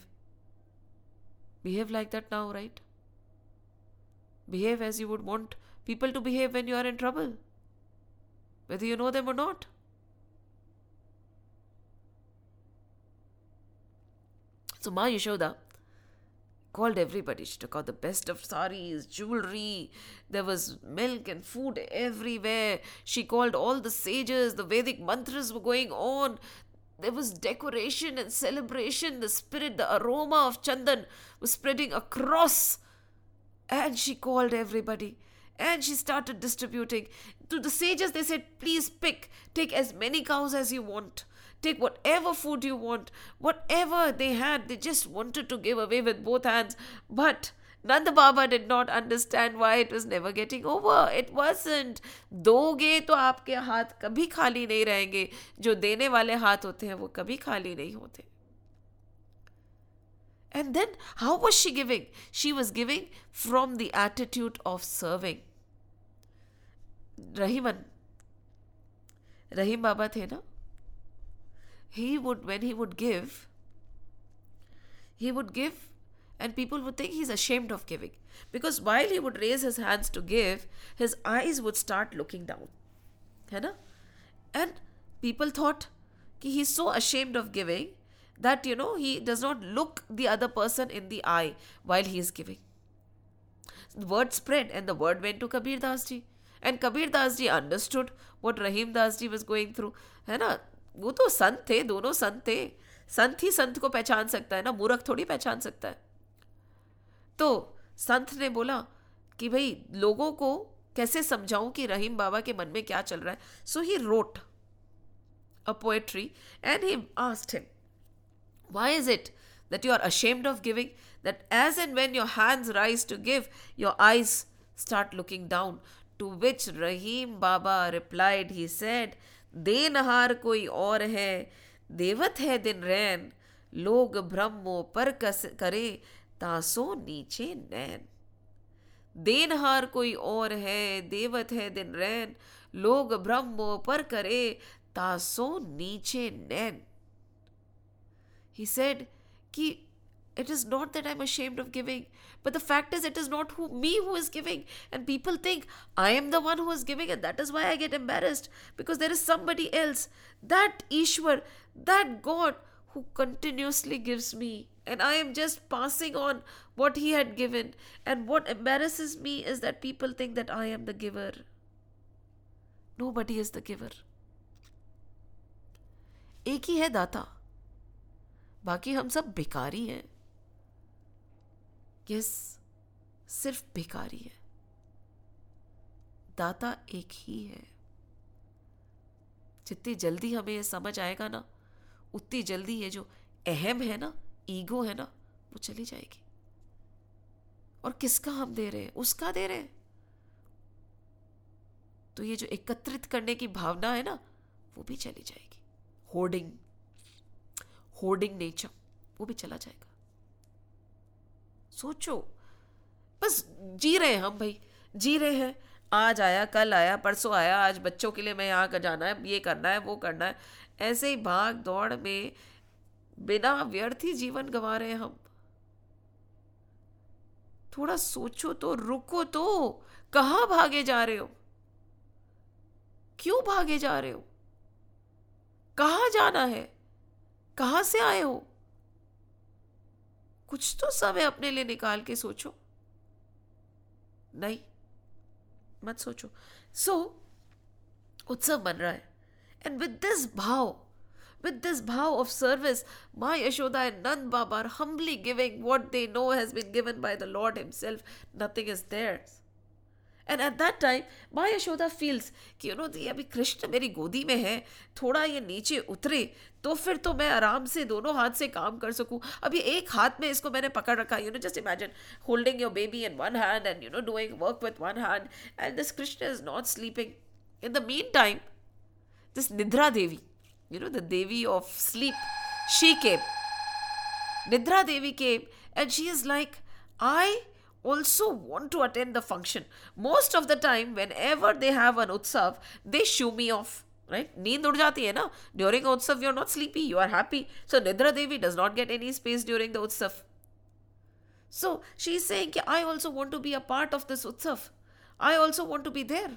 Behave like that now, right? Behave as you would want people to behave when you are in trouble, whether you know them or not. So Ma Yashoda called everybody. She took out the best of saris, jewelry. There was milk and food everywhere. She called all the sages. The Vedic mantras were going on. There was decoration and celebration. The spirit, the aroma of Chandan was spreading across. And she called everybody. And she started distributing. To the sages, they said, please pick. Take as many cows as you want. Take whatever food you want. Whatever they had, they just wanted to give away with both hands. But Nanda Baba did not understand why it was never getting over. It wasn't. Doge to aapke haath kabhi khali nahi rahenge. Jo dene wale haath hote hain, wo kabhi khali nahi hote. And then, how was she giving? She was giving from the attitude of serving. Rahiman, Rahim Baba the na? He would, when he would give, he would give and people would think he's ashamed of giving. Because while he would raise his hands to give, his eyes would start looking down. Hai na? And people thought ki he's so ashamed of giving that, you know, he does not look the other person in the eye while he is giving. The word spread and the word went to Kabir Das Ji. And Kabir Das Ji understood what Rahim Das Ji was going through. Hai na? वो तो संत थे, दोनों संत थे. संत ही संत को पहचान सकता है ना, मूर्ख थोड़ी पहचान सकता है. तो संत ने बोला कि भाई लोगों को कैसे समझाऊं कि रहीम बाबा के मन में क्या चल रहा है. So he wrote a poetry and he asked him, why is it that you are ashamed of giving, that as and when your hands rise to give, your eyes start looking down. To which Rahim Baba replied, he said, देनहार कोई और है, देवत है दिन रैन, लोग ब्रह्मों पर कस करे, तासो नीचे नैन. देनहार कोई और है, देवत है दिन रैन, लोग ब्रह्मों पर करे, तासो नीचे नैन. He said कि it is not that I'm ashamed of giving, but the fact is it is not who, me who is giving, and people think I am the one who is giving, and that is why I get embarrassed, because there is somebody else, that Ishwar, that God who continuously gives me, and I am just passing on what He had given. And what embarrasses me is that people think that I am the giver. Nobody is the giver. एक ही है दाता, बाकी हम सब भिखारी हैं. Yes, सिर्फ भिखारी है, दाता एक ही है. जितनी जल्दी हमें ये समझ आएगा ना, उतनी जल्दी ये जो अहम है ना, ईगो है ना, वो चली जाएगी. और किसका हम दे रहे हैं? उसका दे रहे हैं. तो ये जो एकत्रित करने की भावना है ना, वो भी चली जाएगी। होर्डिंग होर्डिंग नेचर वो भी चला जाएगा। सोचो, बस जी रहे हैं हम भाई, जी रहे हैं। आज आया, कल आया, परसों आया, आज बच्चों के लिए मैं यहाँ का जाना है, ये करना है, वो करना है, ऐसे ही भाग दौड़ में बिना व्यर्थ ही जीवन गंवा रहे हैं हम। थोड़ा सोचो तो, रुको तो, कहाँ भागे जा रहे हो, क्यों भागे जा रहे हो, कहाँ जाना है, कहाँ से आए हो। कुछ तो समय अपने लिए निकाल के सोचो। नहीं, मत सोचो। सो उत्सव बन रहा है, and with this bhav With this vow of service, Maa Yashoda and Nand Baba are humbly giving what they know has been given by the Lord Himself. Nothing is theirs. And at that time, Maa Yashoda feels कि you know, ये अभी कृष्ण मेरी गोदी में है, थोड़ा ये नीचे उतरे तो फिर तो मैं आराम से दोनों हाथ से काम कर सकूँ। अभी एक हाथ में इसको मैंने पकड़ रखा, you know, just imagine holding your baby in one hand and you know, doing work with one hand, and this Krishna is not sleeping. In the meantime, this Nidra Devi, you know, the Devi of sleep, she came. Nidra Devi came and she is like, I also want to attend the function. Most of the time, whenever they have an Utsav, they shoo me off, right? Neend ud jati hai na. During Utsav, you are not sleepy, you are happy. So Nidra Devi does not get any space during the Utsav. So she is saying, I also want to be a part of this Utsav. I also want to be there.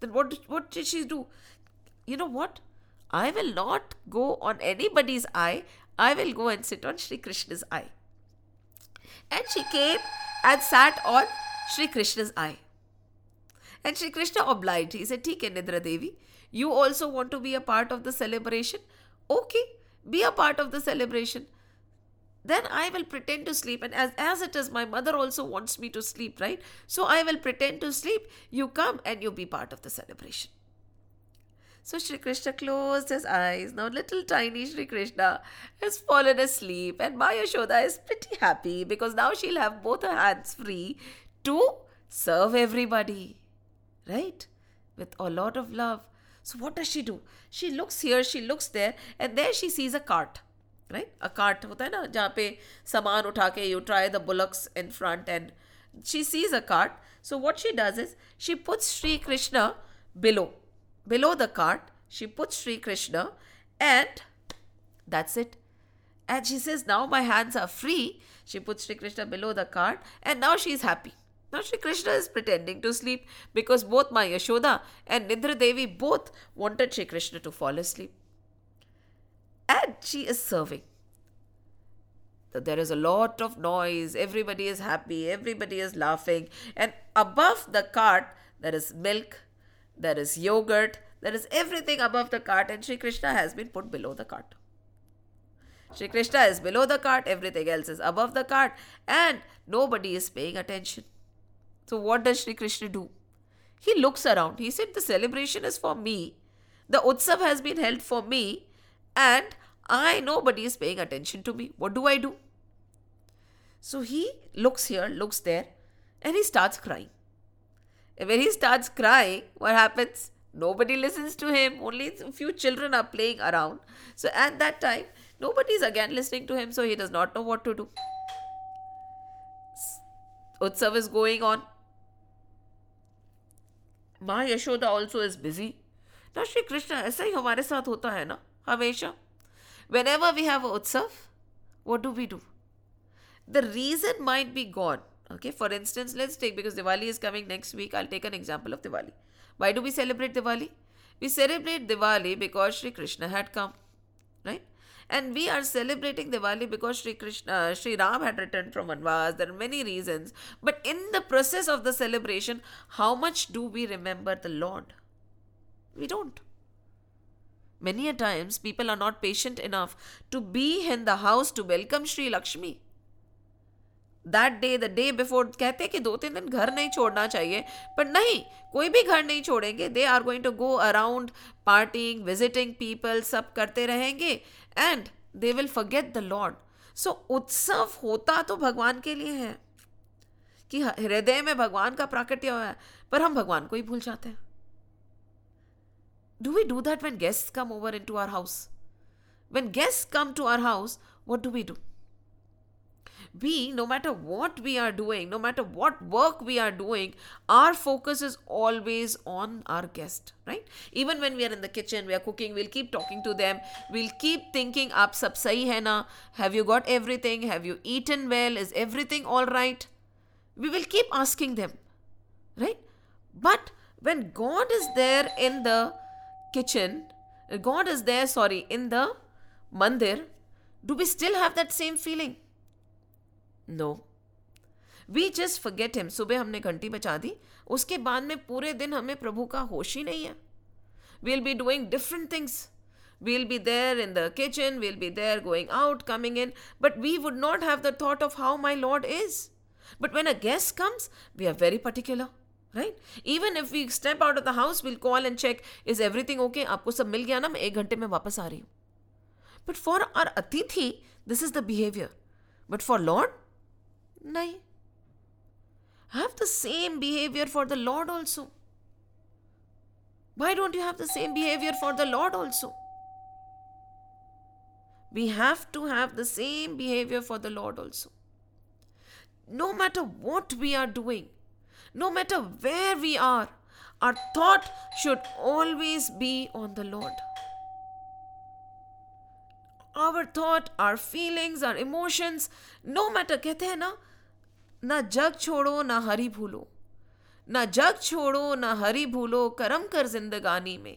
Then what, what did she do? You know what? I will not go on anybody's eye. I will go and sit on Shri Krishna's eye. And she came and sat on Shri Krishna's eye. And Shri Krishna obliged. He said, "Theek hai, Nidra Devi, you also want to be a part of the celebration? Okay, be a part of the celebration. Then I will pretend to sleep. And as, as it is, my mother also wants me to sleep, right? So I will pretend to sleep. You come and you be part of the celebration." So Shri Krishna closed his eyes. Now little tiny Shri Krishna has fallen asleep, and Maa Yashoda is pretty happy because now she'll have both her hands free to serve everybody, right? With a lot of love. So what does she do? She looks here, she looks there, and there she sees a cart, right? A cart hota hai na, jahan pe saman utha ke you try the bullocks in front, and she sees a cart. So what she does is she puts Shri Krishna below. Below the cart, she puts Shri Krishna, and that's it. And she says, now my hands are free. She puts Shri Krishna below the cart, and now she is happy. Now Shri Krishna is pretending to sleep because both Maa Yashoda and Nidra Devi both wanted Shri Krishna to fall asleep. And she is serving. So there is a lot of noise. Everybody is happy. Everybody is laughing. And above the cart, there is milk. There is yogurt, there is everything above the cart, and Shri Krishna has been put below the cart. Shri Krishna is below the cart, everything else is above the cart, and nobody is paying attention. So what does Shri Krishna do? He looks around. He said, the celebration is for me. The Utsav has been held for me, and I, nobody is paying attention to me. What do I do? So he looks here, looks there, and he starts crying. And when he starts crying, what happens? Nobody listens to him. Only a few children are playing around. So at that time, nobody is again listening to him. So he does not know what to do. Utsav is going on. Maa Yashoda also is busy. Now Shri Krishna, ऐसा ही हमारे साथ होता है ना, हमेशा. Whenever we have a Utsav, what do we do? The reason might be gone. Okay, for instance, let's take, because Diwali is coming next week, I'll take an example of Diwali. Why do we celebrate Diwali? We celebrate Diwali because Shri Krishna had come, right? And we are celebrating Diwali because Shri Krishna, uh, Shri Ram had returned from Vanvas. There are many reasons. But in the process of the celebration, how much do we remember the Lord? We don't. Many a times, people are not patient enough to be in the house to welcome Shri Lakshmi. That day, the day before, कहते हैं कि दो तीन दिन घर नहीं छोड़ना चाहिए, पर नहीं, कोई भी घर नहीं छोड़ेंगे. They are going to go around partying, visiting people, सब करते रहेंगे, and they will forget the Lord. So उत्सव होता तो भगवान के लिए है कि हृदय में भगवान का प्राकट्य हुआ है, पर हम भगवान को ही भूल जाते हैं. Do we do that when guests come over into our house? When guests come to our house, what do we do? We, no matter what we are doing, no matter what work we are doing, our focus is always on our guest, right? Even when we are in the kitchen, we are cooking, we'll keep talking to them. We'll keep thinking, aap sab sahi hai na? Have you got everything? Have you eaten well? Is everything all right? We will keep asking them, right? But when God is there in the kitchen, God is there, sorry, in the mandir, do we still have that same feeling? No. We just forget him. सुबह हमने घंटी बजा दी, उसके बाद में पूरे दिन हमें प्रभु का होश ही नहीं है. We'll be doing different things. We'll be there in the kitchen, we'll be there going out, coming in, but we would not have the thought of how my Lord is. But when a guest comes, we are very particular, right? Even if we step out of the house, we'll call and check, is everything okay? आपको सब मिल गया ना, मैं एक घंटे में वापस आ रही हूँ. But for our Atithi, this is the behavior. But for Lord, nahi. Have the same behavior for the Lord also. Why don't you have the same behavior for the Lord also? We have to have the same behavior for the Lord also. No matter what we are doing, no matter where we are, our thought should always be on the Lord. Our thought, our feelings, our emotions, no matter, कहते हैं ना, ना जग छोड़ो ना हरि भूलो, ना जग छोड़ो ना हरि भूलो करम कर जिंदगानी में,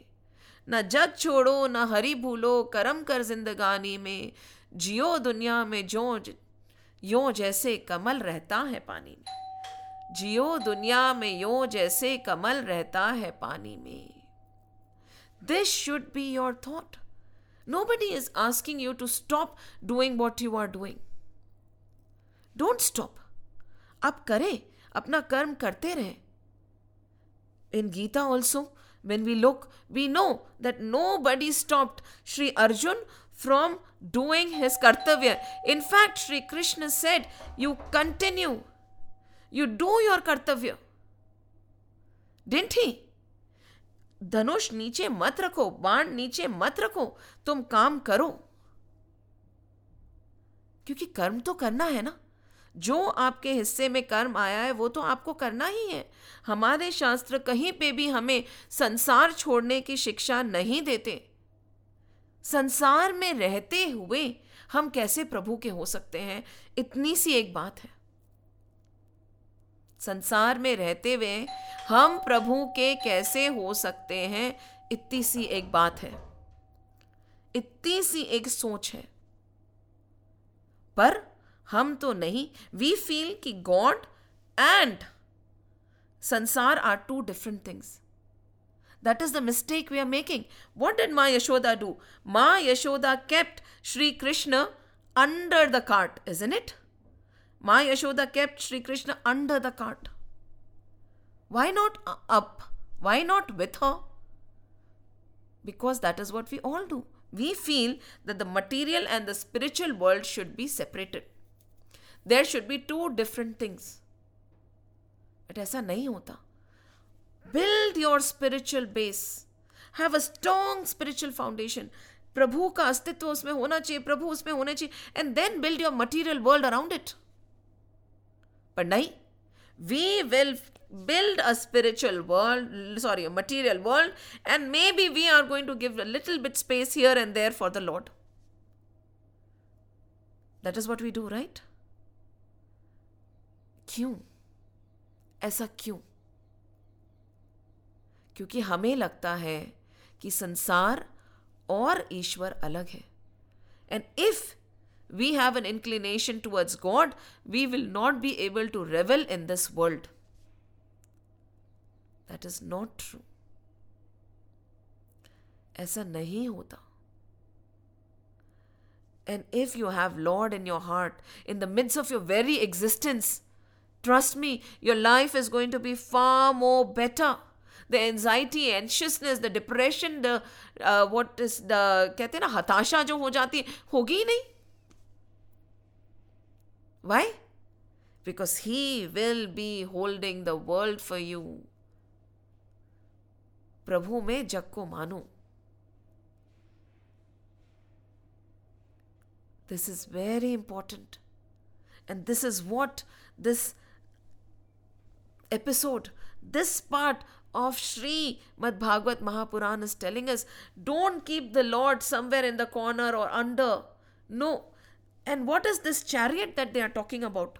ना जग छोड़ो ना हरि भूलो करम कर जिंदगानी में, जियो दुनिया में जो यों जैसे कमल रहता है पानी में, जियो दुनिया में यों जैसे कमल रहता है पानी में. This should be your thought. Nobody is asking you to stop doing what you are doing. Don't stop. आप करें, अपना कर्म करते रहें. In Gita also, when we look, we know that nobody stopped Sri Arjun from doing his kartavya. In fact, Sri Krishna said, you continue. You do your kartavya. Didn't he? धनुष नीचे मत रखो, बाण नीचे मत रखो, तुम काम करो, क्योंकि कर्म तो करना है ना. जो आपके हिस्से में कर्म आया है वो तो आपको करना ही है. हमारे शास्त्र कहीं पे भी हमें संसार छोड़ने की शिक्षा नहीं देते. संसार में रहते हुए हम कैसे प्रभु के हो सकते हैं, इतनी सी एक बात है. संसार में रहते हुए हम प्रभु के कैसे हो सकते हैं, इतनी सी एक बात है, इतनी सी एक सोच है. पर हम तो नहीं, वी फील कि God and sansar are two different things. That is the mistake we are making. What did Ma Yashoda do? Ma Yashoda kept Sri Krishna under the cart, isn't it? Ma Yashoda kept Sri Krishna under the cart. Why not up? Why not with her? Because that is what we all do. We feel that the material and the spiritual world should be separated. There should be two different things. But aisa nahi hota. Build your spiritual base. Have a strong spiritual foundation. Prabhu ka astitva usme hona chahiye, Prabhu usme hona chahiye, and then build your material world around it. But nahi, we will build a spiritual world, sorry, a material world, and maybe we are going to give a little bit space here and there for the Lord. That is what we do, right? Kyun? Aisa kyun? क्योंकि हमें लगता है कि संसार और ईश्वर अलग है. And if we have an inclination towards God, we will not be able to revel in this world. That is not true. ऐसा नहीं होता. And if you have Lord in your heart, in the midst of your very existence, trust me, your life is going to be far more better. The anxiety, anxiousness, the depression, the uh, what is the कहते हैं ना हताशा जो हो जाती है, होगी ही नहीं. Why? because He will be holding the world for you. प्रभु में जग को मानो. This is very important. And this is what this episode, this part of Srimad Bhagavat Mahapuran is telling us. Don't keep the Lord somewhere in the corner or under. No. And what is this chariot that they are talking about?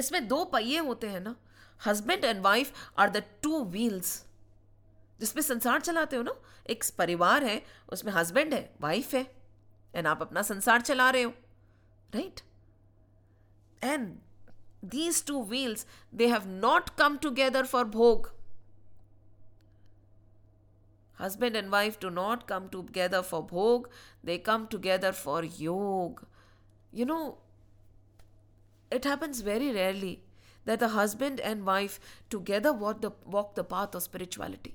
इसमें दो पहिए होते हैं ना. Husband and wife are the two wheels. जिसमें संसार चलाते हो ना. एक परिवार है, उसमें husband है, wife है. And आप अपना संसार चला रहे हो. Right? And these two wheels, they have not come together for bhog. Husband and wife do not come together for bhog. They come together for yog. You know, it happens very rarely that the husband and wife together walk the, walk the path of spirituality.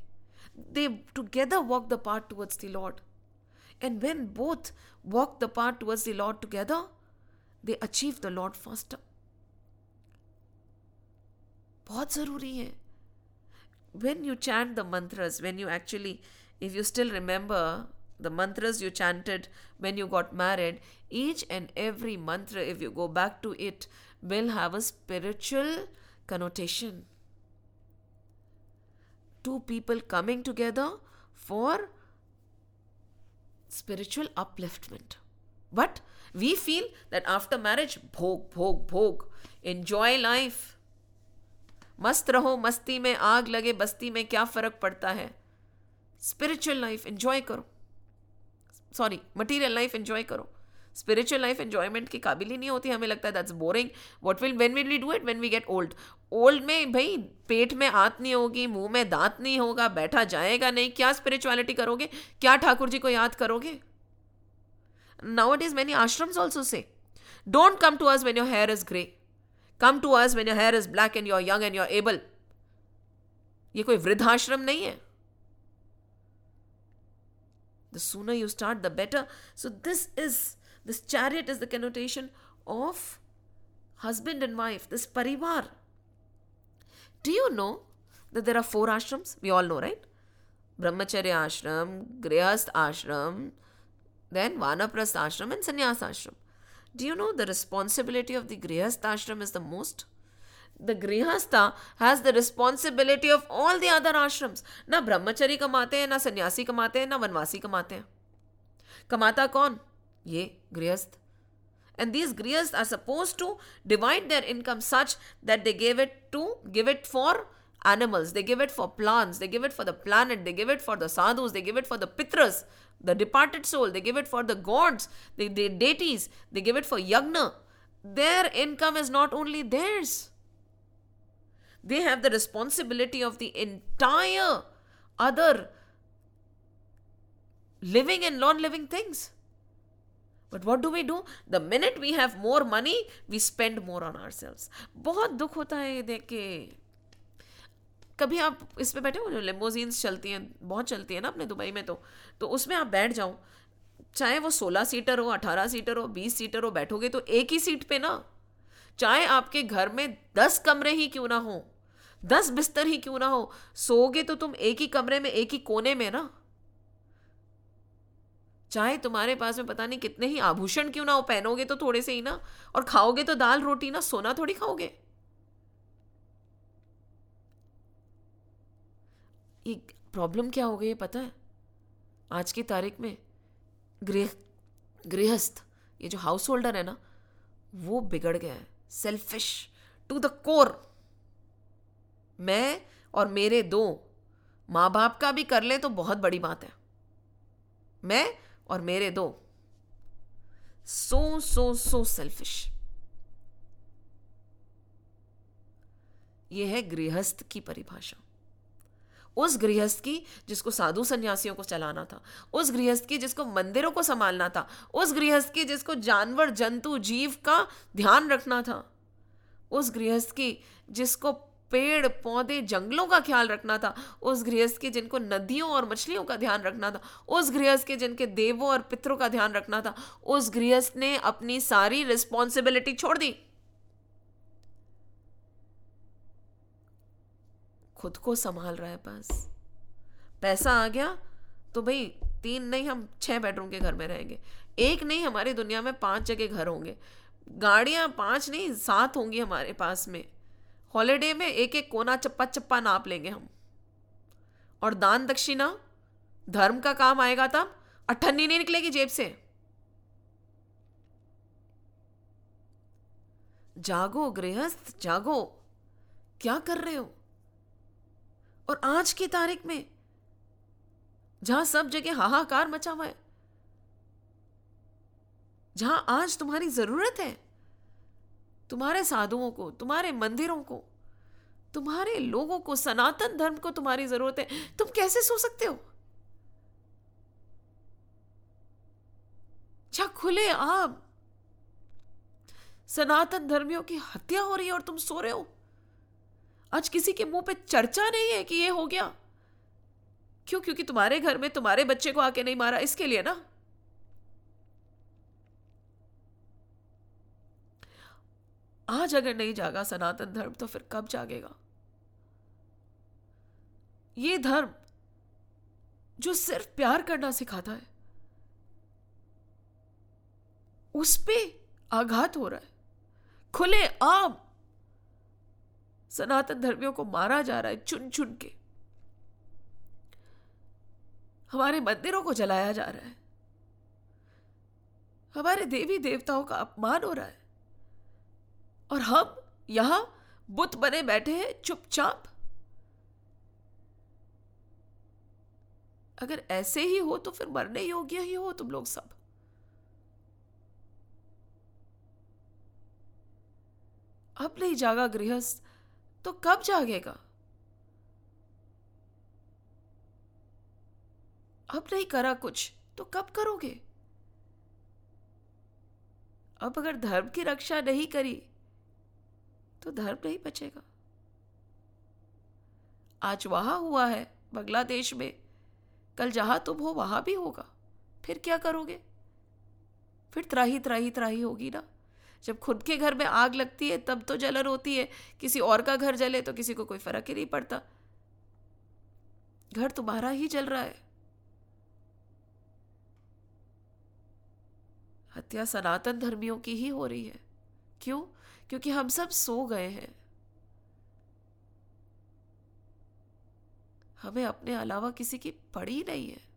They together walk the path towards the Lord. And when both walk the path towards the Lord together, they achieve the Lord faster. बहुत ज़रूरी है. When you chant the mantras, when you actually, if you still remember the mantras you chanted when you got married, each and every mantra, if you go back to it, will have a spiritual connotation. Two people coming together for spiritual upliftment. But we feel that after marriage, bhog, bhog, bhog, enjoy life. मस्त रहो मस्ती में आग लगे बस्ती में क्या फर्क पड़ता है. स्पिरिचुअल लाइफ एंजॉय करो. सॉरी मटेरियल लाइफ एंजॉय करो. स्पिरिचुअल लाइफ एंजॉयमेंट की काबिल ही नहीं होती. हमें लगता है that's boring. What will when will we do it when we get old. Old में भाई पेट में आंत नहीं होगी, मुंह में दांत नहीं होगा, बैठा जाएगा नहीं. क्या स्पिरिचुअलिटी करोगे? क्या ठाकुर जी को याद करोगे? Nowadays many ashrams also say, don't come to us when your hair is grey. Come to us when your hair is black and you are young and you are able. ये कोई वृद्धाश्रम नहीं है. The sooner you start, the better. So this is, this chariot is the connotation of husband and wife, this parivar. Do you know that there are four ashrams? We all know, right? Brahmacharya ashram, Grihastha ashram, then Vanaprastha ashram and Sannyasa ashram. Do you know the responsibility of the Grihastha ashram is the most? The Grihastha has the responsibility of all the other ashrams. Na Brahmachari kamate hai, na Sannyasi kamate hai, na Vanvasi kamate hai. Kamata kaun? Ye Grihastha. And these Grihasthas are supposed to divide their income such that they give it to, give it for animals, they give it for plants, they give it for the planet, they give it for the sadhus, they give it for the pitras, the departed soul, they give it for the gods, the, the deities, they give it for yagna. Their income is not only theirs. They have the responsibility of the entire other living and non-living things. But what do we do? The minute we have more money, we spend more on ourselves. बहुत दुख होता है देख के. कभी आप इस पे बैठे हो जो लिमोजीन्स चलती हैं, बहुत चलती हैं ना अपने दुबई में, तो तो उसमें आप बैठ जाओ. चाहे वो सोलह सीटर हो, अठारह सीटर हो, बीस सीटर हो, बैठोगे तो एक ही सीट पे ना. चाहे आपके घर में दस कमरे ही क्यों ना हो, दस बिस्तर ही क्यों ना हो, सोओगे तो तुम एक ही कमरे में, एक ही कोने में ना. चाहे तुम्हारे पास में पता नहीं कितने ही आभूषण क्यों ना हो, पहनोगे तो थोड़े से ही ना, और खाओगे तो दाल रोटी ना, सोना थोड़ी खाओगे. ये प्रॉब्लम क्या हो गई है पता है आज की तारीख में? गृह गृहस्थ, ये जो हाउस होल्डर है ना, वो बिगड़ गया है. Selfish to the core. मैं और मेरे दो. माँ बाप का भी कर ले तो बहुत बड़ी बात है. मैं और मेरे दो. So so so selfish. ये है गृहस्थ की परिभाषा. उस गृहस्थ की जिसको साधु सन्यासियों को चलाना था, उस गृहस्थ की जिसको मंदिरों को संभालना था, उस गृहस्थ की जिसको जानवर जंतु जीव का ध्यान रखना था, उस गृहस्थ की जिसको पेड़ पौधे जंगलों का ख्याल रखना था, उस गृहस्थ की जिनको नदियों और मछलियों का ध्यान रखना था, उस गृहस्थ के जिनके देवों और पितरों का ध्यान रखना था, उस गृहस्थ ने अपनी सारी रिस्पॉन्सिबिलिटी छोड़ दी. खुद को संभाल रहा है पास। पैसा आ गया तो भाई तीन नहीं, हम छः बेडरूम के घर में रहेंगे। एक नहीं, हमारी दुनिया में पांच जगह घर होंगे। गाड़ियाँ पांच नहीं सात होंगी हमारे पास में। हॉलीडे में एक एक कोना चप्पा चप्पा नाप लेंगे हम। और दान दक्षिणा धर्म का काम आएगा तब, अठन्नी नहीं निकलेगी जेब से। जागो गृहस्थ जागो, क्या कर रहे हो। और आज की तारीख में जहां सब जगह हाहाकार मचा हुआ है, जहां आज तुम्हारी जरूरत है तुम्हारे साधुओं को, तुम्हारे मंदिरों को, तुम्हारे लोगों को, सनातन धर्म को तुम्हारी जरूरत है, तुम कैसे सो सकते हो। क्या खुले आप सनातन धर्मियों की हत्या हो रही है और तुम सो रहे हो। आज किसी के मुंह पे चर्चा नहीं है कि ये हो गया। क्यों? क्योंकि तुम्हारे घर में तुम्हारे बच्चे को आके नहीं मारा, इसके लिए ना। आज अगर नहीं जागा सनातन धर्म तो फिर कब जागेगा। ये धर्म जो सिर्फ प्यार करना सिखाता है, उस पे आघात हो रहा है। खुले आम सनातन धर्मियों को मारा जा रहा है चुन चुन के। हमारे मंदिरों को जलाया जा रहा है, हमारे देवी देवताओं का अपमान हो रहा है, और हम यहां बुत बने बैठे हैं चुपचाप। अगर ऐसे ही हो तो फिर मरने योग्य ही हो तुम लोग सब। अब नहीं जागा गृहस्थ तो कब जागेगा। अब नहीं करा कुछ तो कब करोगे। अब अगर धर्म की रक्षा नहीं करी तो धर्म नहीं बचेगा। आज वहां हुआ है बांग्लादेश में, कल जहां तुम हो वहां भी होगा। फिर क्या करोगे? फिर त्राही त्राही त्राही होगी ना। जब खुद के घर में आग लगती है तब तो जलन होती है, किसी और का घर जले तो किसी को कोई फर्क ही नहीं पड़ता। घर तुम्हारा ही जल रहा है। हत्या सनातन धर्मियों की ही हो रही है। क्यों? क्योंकि हम सब सो गए हैं। हमें अपने अलावा किसी की पड़ी नहीं है।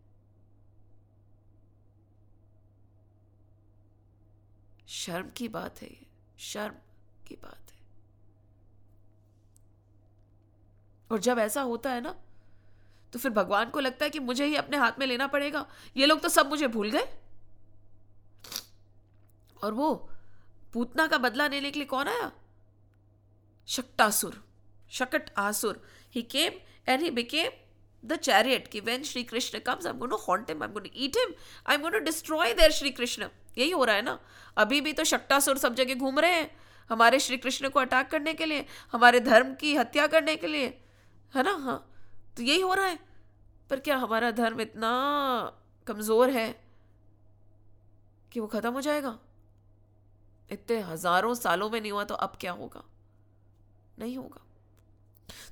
शर्म की बात है ये, शर्म की बात है। और जब ऐसा होता है ना तो फिर भगवान को लगता है कि मुझे ही अपने हाथ में लेना पड़ेगा, ये लोग तो सब मुझे भूल गए। और वो पूतना का बदला लेने के लिए कौन आया? Shakatasur, Shakat Asur. He came and he became the chariot की when Shri Krishna comes I am going to haunt him, I am going to eat him, I am going to destroy there Shri Krishna. यही हो रहा है ना। अभी भी तो शक्टासुर सब जगह घूम रहे हैं हमारे श्री कृष्ण को अटैक करने के लिए, हमारे धर्म की हत्या करने के लिए, है ना। हाँ, तो यही हो रहा है। पर क्या हमारा धर्म इतना कमज़ोर है कि वो ख़त्म हो जाएगा? इतने हज़ारों सालों में नहीं हुआ तो अब क्या होगा? नहीं होगा।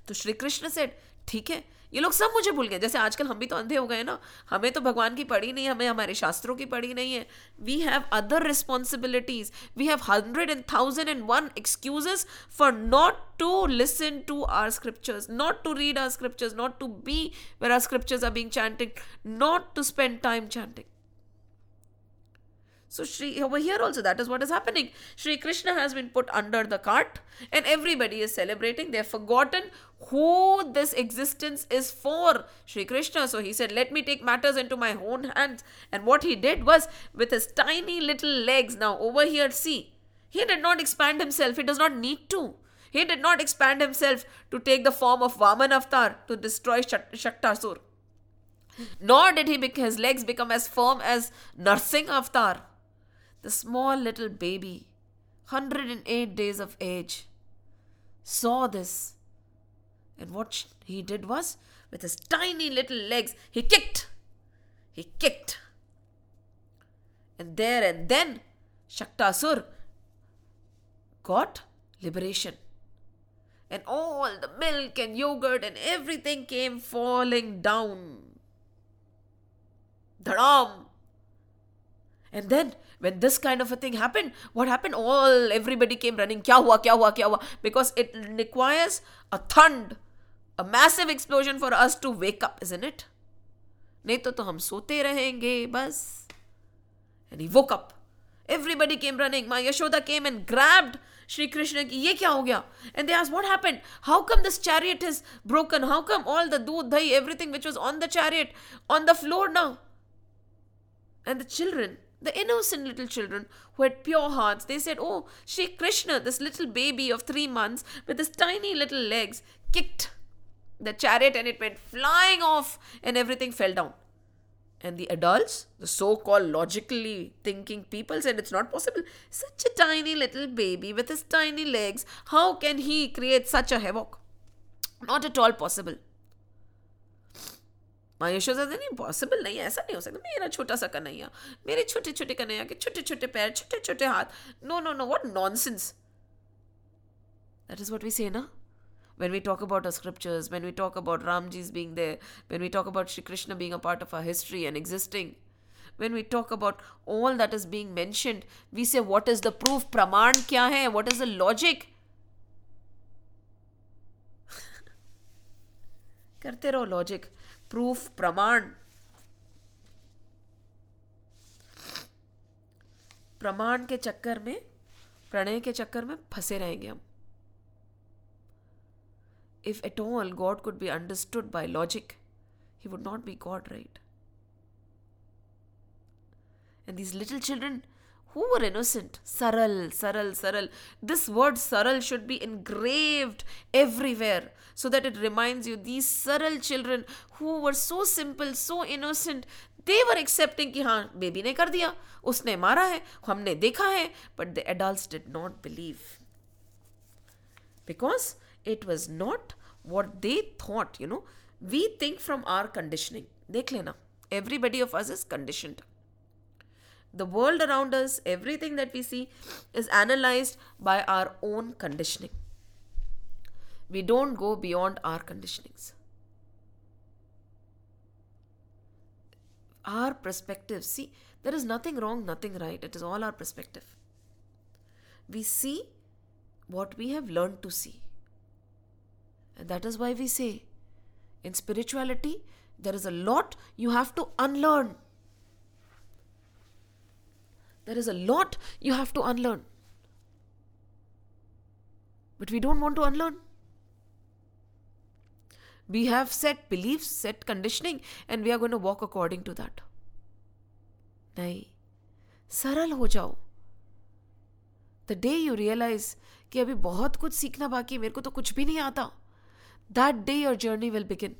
तो श्री कृष्ण सेड ठीक है, ये लोग सब मुझे भूल गए। जैसे आजकल हम भी तो अंधे हो गए ना, हमें तो भगवान की पड़ी नहीं है, हमें हमारे शास्त्रों की पड़ी नहीं है। We have other responsibilities, we have hundred and thousand and one excuses for not to listen to our scriptures, not to read our scriptures, not to be where our scriptures are being chanted, not to spend time chanting. So Shri, over here also that is what is happening. Shri Krishna has been put under the cart and everybody is celebrating. They have forgotten who this existence is for, Shri Krishna. So he said, let me take matters into my own hands. And what he did was with his tiny little legs. Now over here, see, he did not expand himself. He does not need to. He did not expand himself to take the form of Vaman Avatar to destroy Shaktasur. Nor did he make his legs become as firm as Narsingh Avatar. The small little baby, one hundred eight days of age, saw this. And what he did was, with his tiny little legs, he kicked. He kicked. And there and then, Shaktasur got liberation. and all the milk and yogurt and everything came falling down. Dhadam! And then, when this kind of a thing happened, what happened? All, everybody came running, kya hua, kya hua, kya hua, because it requires a thund, a massive explosion for us to wake up, isn't it? Nahi to to hum sote rahenge, bas. And he woke up. Everybody came running. Ma Yashoda came and grabbed Shri Krishna ki, ye kya ho gaya? And they asked, what happened? How come this chariot is broken? How come all the doodh, dahi, everything which was on the chariot, on the floor now? And the children, the innocent little children who had pure hearts, they said, oh, Shri Krishna, this little baby of three months with his tiny little legs, kicked the chariot and it went flying off and everything fell down. And the adults, the so-called logically thinking people, said it's not possible. Such a tiny little baby with his tiny legs, how can he create such a havoc? Not at all possible. Ma Yashoda said, impossible, nahi hai, aisa nahi ho sakta. Mera chota sa kanaiya, mere chote chote kanaiya ke chote chote pair, chote chote haath. No, no, no, what nonsense. That is what we say, na? When we talk about our scriptures, when we talk about Ramji's being there, when we talk about Shri Krishna being a part of our history and existing, when we talk about all that is being mentioned, we say, what is the proof? Praman kya hai? What is the logic? Karte raho logic. Proof, Praman. Praman ke chakkar mein, pranay ke chakkar mein phase rahenge hum. If at all God could be understood by logic, he would not be God, right? And these little children who were innocent, saral, saral, saral. This word saral should be engraved everywhere so that it reminds you these saral children who were so simple, so innocent, they were accepting ki haan, baby ne kar diya, usne mara hai, humne dekha hai, but the adults did not believe. Because it was not what they thought, you know. We think from our conditioning. Dekh lena, everybody of us is conditioned. The world around us, everything that we see is analyzed by our own conditioning. We don't go beyond our conditionings. Our perspective, see, there is nothing wrong, nothing right. It is all our perspective. We see what we have learned to see. And that is why we say, in spirituality, there is a lot you have to unlearn. There is a lot you have to unlearn. But we don't want to unlearn. We have set beliefs, set conditioning, and we are going to walk according to that. Nahi. Saral ho jao. The day you realize ki abhi bahut kuch seekhna baaki, mere ko to kuch bhi nahi aata. That day your journey will begin.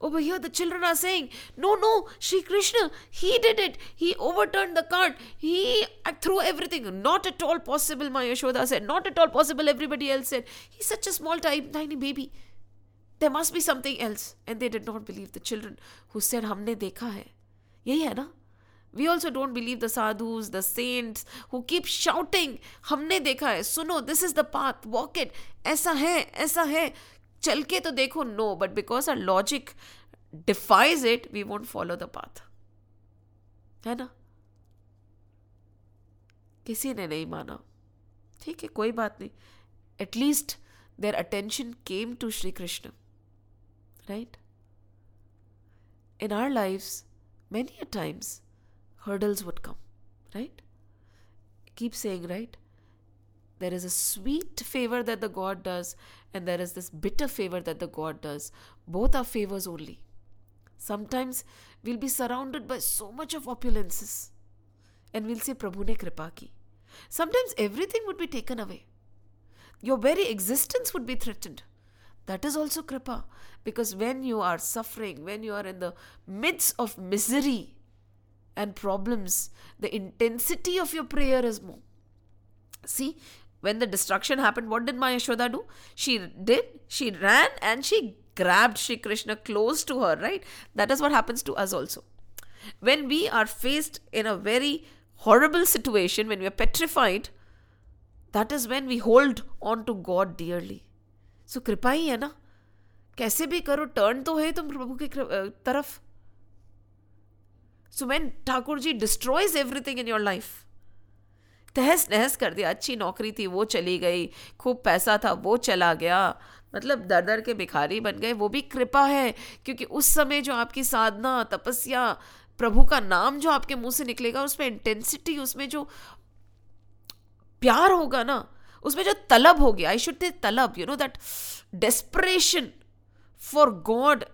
Over here the children are saying, no, no, Shri Krishna, he did it. He overturned the cart. He threw everything. Not at all possible, Ma Yashoda said. Not at all possible, everybody else said. He's such a small, tiny baby. There must be something else. And they did not believe the children who said, humne dekha hai. Yehi hai na? We also don't believe the sadhus, the saints who keep shouting, humne dekha hai, suno, this is the path, walk it, aisa hai, aisa hai, chalke to dekho, no. But because our logic defies it, we won't follow the path. Hai na? Kisi ne nahi mana. Theek hai, koi baat nahi. At least their attention came to Shri Krishna. Right? In our lives, many a times, hurdles would come, right? Keep saying, right? There is a sweet favor that the God does and there is this bitter favor that the God does. Both are favors only. Sometimes we'll be surrounded by so much of opulences and we'll say, Prabhu ne kripa ki. Sometimes everything would be taken away. Your very existence would be threatened. That is also kripa, because when you are suffering, when you are in the midst of misery and problems, the intensity of your prayer is more. See, when the destruction happened, what did Ma Yashoda do? She did, she ran and she grabbed Shri Krishna close to her, right? That is what happens to us also. When we are faced in a very horrible situation, when we are petrified, That is when we hold on to God dearly. So कृपा ही है ना, कैसे भी करो turn तो है तुम प्रभु की तरफ. So when Thakurji destroys everything in your life, तहस नहस कर दिया, अच्छी नौकरी थी वो चली गई, खूब पैसा था वो चला गया, मतलब दर दर के भिखारी बन गए, वो भी कृपा है. क्योंकि उस समय जो आपकी साधना, तपस्या, प्रभु का नाम जो आपके मुंह से निकलेगा, उसमें इंटेंसिटी, उसमें जो प्यार होगा ना, उसमें जो तलब होगी, आई शुड से तलब, you know that desperation for God,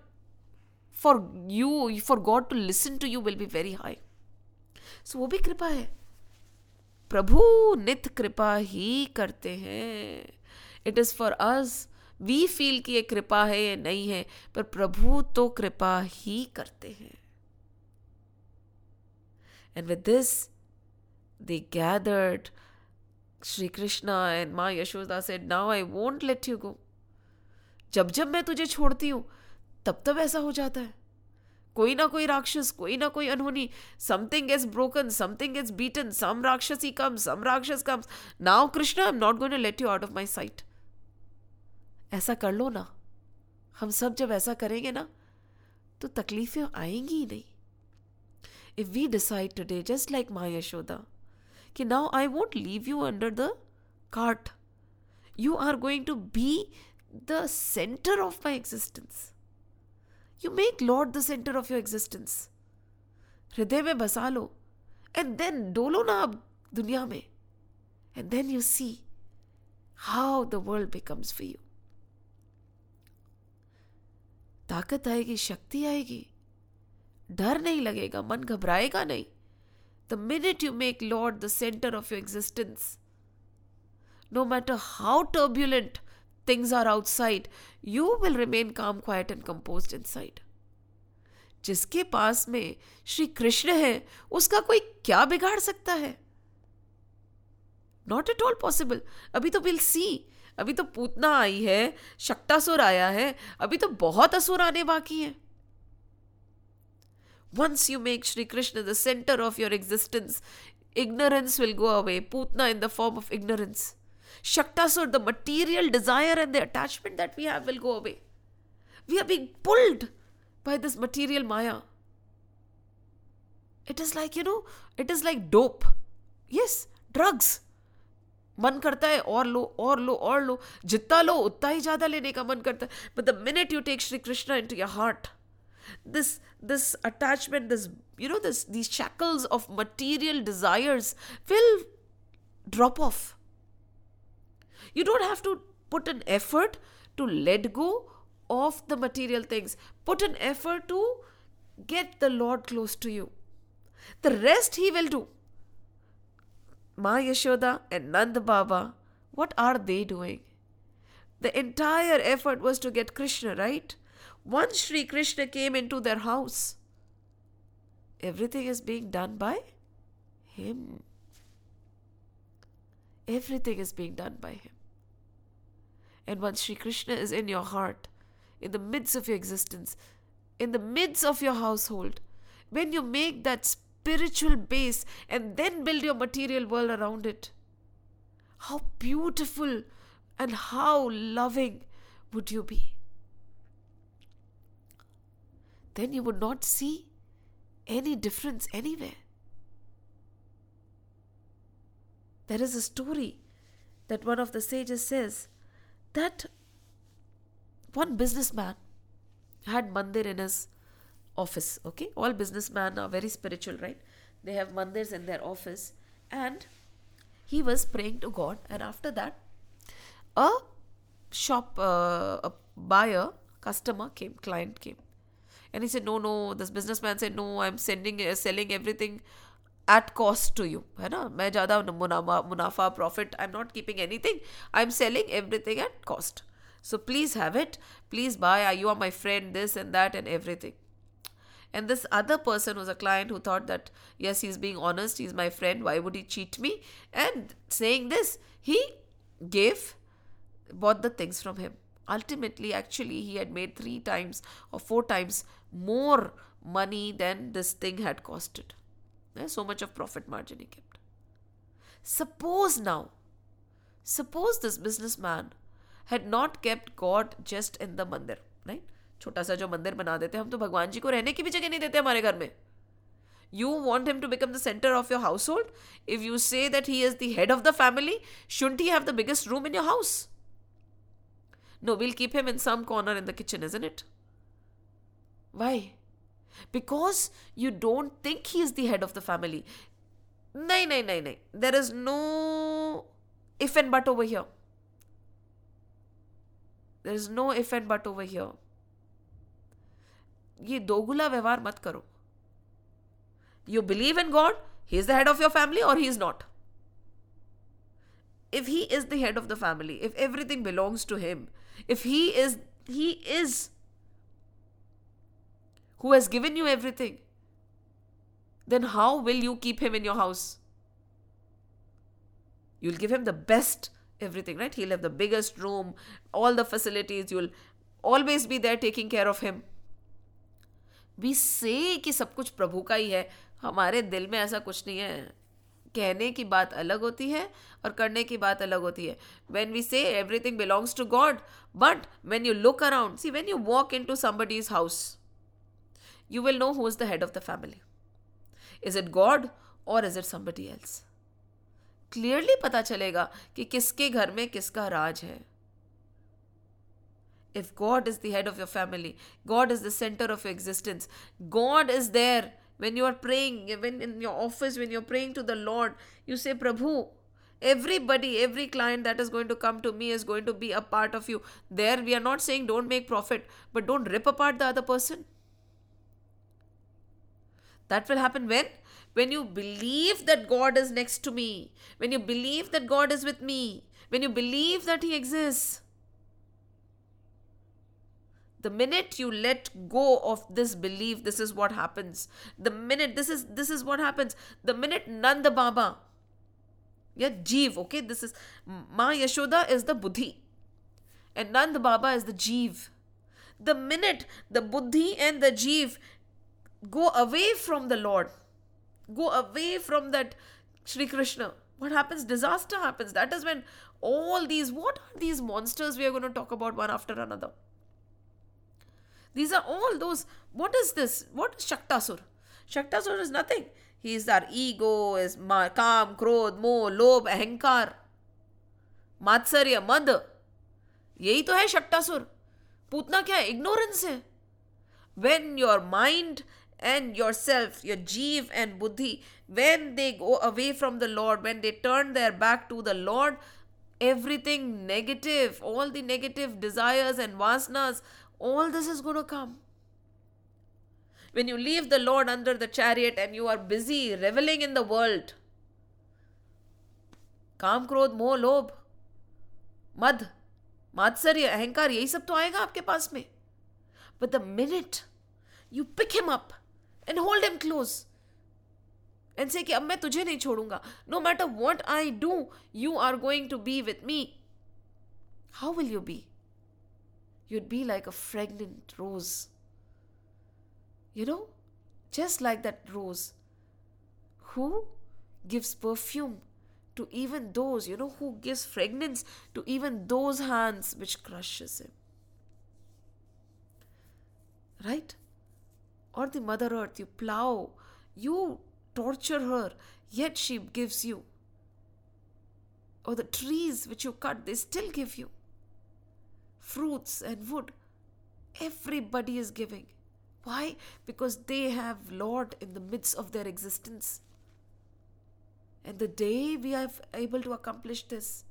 for you, for God to listen to you will be very high. So वो भी कृपा है. प्रभु नित कृपा ही करते हैं. It is for us, we feel कि ये कृपा है या नहीं है, पर प्रभु तो कृपा ही करते हैं. And with this, they gathered. Shri Krishna and Maa Yashoda said, now I won't let you go. जब जब मैं तुझे छोड़ती हूँ तब तब ऐसा हो जाता है, कोई ना कोई राक्षस, कोई ना कोई अनहोनी, something gets broken, something gets beaten, some rakshasi comes, some rakshas comes. Now Krishna, I'm not going to let you out of my sight. ऐसा कर लो ना. हम सब जब ऐसा करेंगे ना तो तकलीफें आएंगी ही नहीं. If we decide today, just like Maa Yashoda, कि now I won't leave you under the cart. You are going to be the center of my existence. You make Lord the center of your existence. हृदय में बसा लो, and then Dolo ना आप दुनिया में, and then you see how the world becomes for you. ताकत आएगी, शक्ति आएगी, डर नहीं लगेगा, मन घबराएगा नहीं. The minute you make Lord the center of your existence, no matter how turbulent things are outside, you will remain calm, quiet and composed inside. जिसके पास में श्री कृष्ण है उसका कोई क्या बिगाड़ सकता है? Not at all possible. अभी तो we'll see. अभी तो पूतना आई है, शक्तासुर आया है, अभी तो बहुत असुर आने बाकी हैं. Once you make Shri Krishna the center of your existence, ignorance will go away. Putna in the form of ignorance. Shaktasur, the material desire and the attachment that we have will go away. We are being pulled by this material maya. It is like, you know, it is like dope. Yes, drugs. मन करता है और लो और लो और लो, जितना लो उतना ही ज़्यादा लेने का मन करता है. But the minute you take Shri Krishna into your heart, This this attachment, this you know, this these shackles of material desires will drop off. You don't have to put an effort to let go of the material things. Put an effort to get the Lord close to you. The rest He will do. Maa Yashoda and Nand Baba, what are they doing? The entire effort was to get Krishna, right? Once Shri Krishna came into their house, everything is being done by Him. Everything is being done by Him. And once Shri Krishna is in your heart, in the midst of your existence, in the midst of your household, when you make that spiritual base and then build your material world around it, how beautiful and how loving would you be? Then you would not see any difference anywhere. There is a story that one of the sages says that one businessman had mandir in his office. Okay, all businessmen are very spiritual, right? They have mandirs in their office, and he was praying to God, and after that a shop, uh, a buyer, customer came, client came. And he said, no, no, this businessman said, no, I'm sending, uh, selling everything at cost to you. है ना, मैं ज़्यादा मुनाफा, profit, I'm not keeping anything. I'm selling everything at cost. So please have it. Please buy. You are my friend, this and that and everything. And this other person was a client who thought that, yes, he's being honest. He's my friend. Why would he cheat me? And saying this, he gave, bought the things from him. Ultimately, actually, he had made three times or four times more money than this thing had costed. So much of profit margin he kept. Suppose now Suppose this businessman had not kept God just in the मंदिर, right? छोटा सा जो मंदिर बना देते हैं हम, तो भगवान जी को रहने की भी जगह नहीं देते हमारे घर में. You want him to become the center of your household? If you say that he is the head of the family, shouldn't he have the biggest room in your house? No, we'll keep him in some corner in the kitchen, isn't it? Why? Because you don't think he is the head of the family. No, no, no, no. There is no if and but over here. There is no if and but over here. ये दोगुला व्यवहार मत करो. You believe in God, he is the head of your family or he is not. If he is the head of the family, if everything belongs to him, if he is, he is who has given you everything, then how will you keep him in your house? You'll give him the best everything, right? He'll have the biggest room, all the facilities, you'll always be there taking care of him. We say कि सब कुछ प्रभु का ही है, हमारे दिल में ऐसा कुछ नहीं है. कहने की बात अलग होती है और करने की बात अलग होती है. When we say everything belongs to God, but when you look around, see, when you walk into somebody's house, you will know who is the head of the family. Is it God or is it somebody else? Clearly पता चलेगा कि किसके घर में किसका राज है. If God is the head of your family, God is the center of your existence, God is there when you are praying, when in your office, when you're praying to the Lord, you say, Prabhu, everybody, every client that is going to come to me is going to be a part of you. There we are not saying don't make profit, but don't rip apart the other person. That will happen when? When you believe that God is next to me, when you believe that God is with me, when you believe that He exists. The minute you let go of this belief, this is what happens. The minute, this is this is what happens. The minute Nanda Baba, yeah, Jeev, okay, this is, Ma Yashoda is the Buddhi and Nanda Baba is the Jeev. The minute the Buddhi and the Jeev go away from the Lord, go away from that Shri Krishna, what happens? Disaster happens. That is when all these, what are these monsters we are going to talk about one after another? These are all those, what is this? What is Shaktasur? Shaktasur is nothing. He is our ego, is ma- Kaam, Krodh, Moh, Lobh, Ahankar, Matsarya, Mad. Yehi to hai Shaktasur. Putna kya hai? Ignorance hai. When your mind and yourself, your Jeev and Buddhi, when they go away from the Lord, when they turn their back to the Lord, everything negative, all the negative desires and vasanas, all this is going to come. When you leave the Lord under the chariot and you are busy reveling in the world, Kaam, Krodh, Moh, Lobh, Mad, Matsarya, Ahankar, yehi sab to aayega aapke paas mein. But the minute you pick him up and hold him close and say, ki ab main tujhe nahi chhodunga, no matter what I do, you are going to be with me. How will you be? You'd be like a fragrant rose. You know, just like that rose who gives perfume to even those, you know, who gives fragrance to even those hands which crushes him. Right? Or the Mother Earth, you plow, you torture her, yet she gives you. Or the trees which you cut, they still give you. Fruits and wood, everybody is giving. Why? Because they have Lord in the midst of their existence. And the day we are able to accomplish this,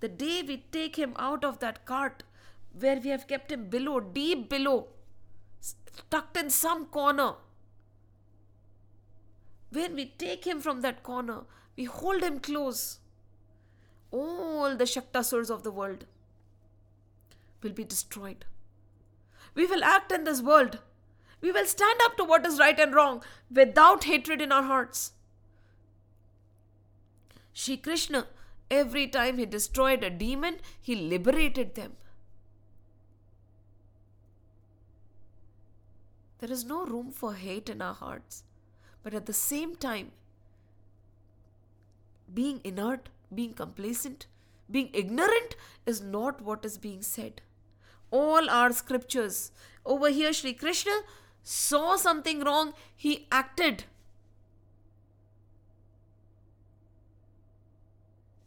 the day we take him out of that cart where we have kept him below, deep below, tucked in some corner, when we take him from that corner, we hold him close, all the Shaktasurs of the world will be destroyed. We will act in this world. We will stand up to what is right and wrong without hatred in our hearts. Shri Krishna, every time he destroyed a demon, he liberated them. There is no room for hate in our hearts. But at the same time, being inert, being complacent, being ignorant is not what is being said. All our scriptures. Over here, Shri Krishna saw something wrong. He acted.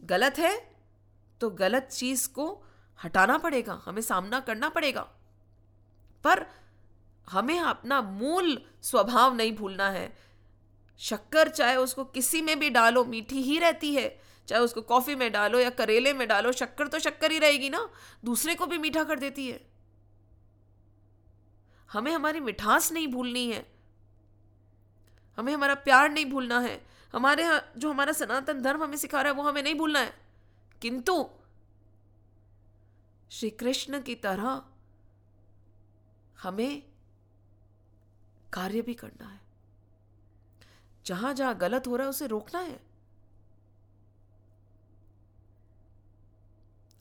गलत है तो गलत चीज को हटाना पड़ेगा, हमें सामना करना पड़ेगा, पर हमें अपना मूल स्वभाव नहीं भूलना है. शक्कर चाहे उसको किसी में भी डालो मीठी ही रहती है, चाहे उसको कॉफी में डालो या करेले में डालो, शक्कर तो शक्कर ही रहेगी ना, दूसरे को भी मीठा कर देती है. हमें हमारी मिठास नहीं भूलनी है, हमें हमारा प्यार नहीं भूलना है, हमारे जो हमारा सनातन धर्म हमें सिखा रहा है वो हमें नहीं भूलना है. किंतु श्री कृष्ण की तरह हमें कार्य भी करना है. जहां जहां गलत हो रहा है उसे रोकना है.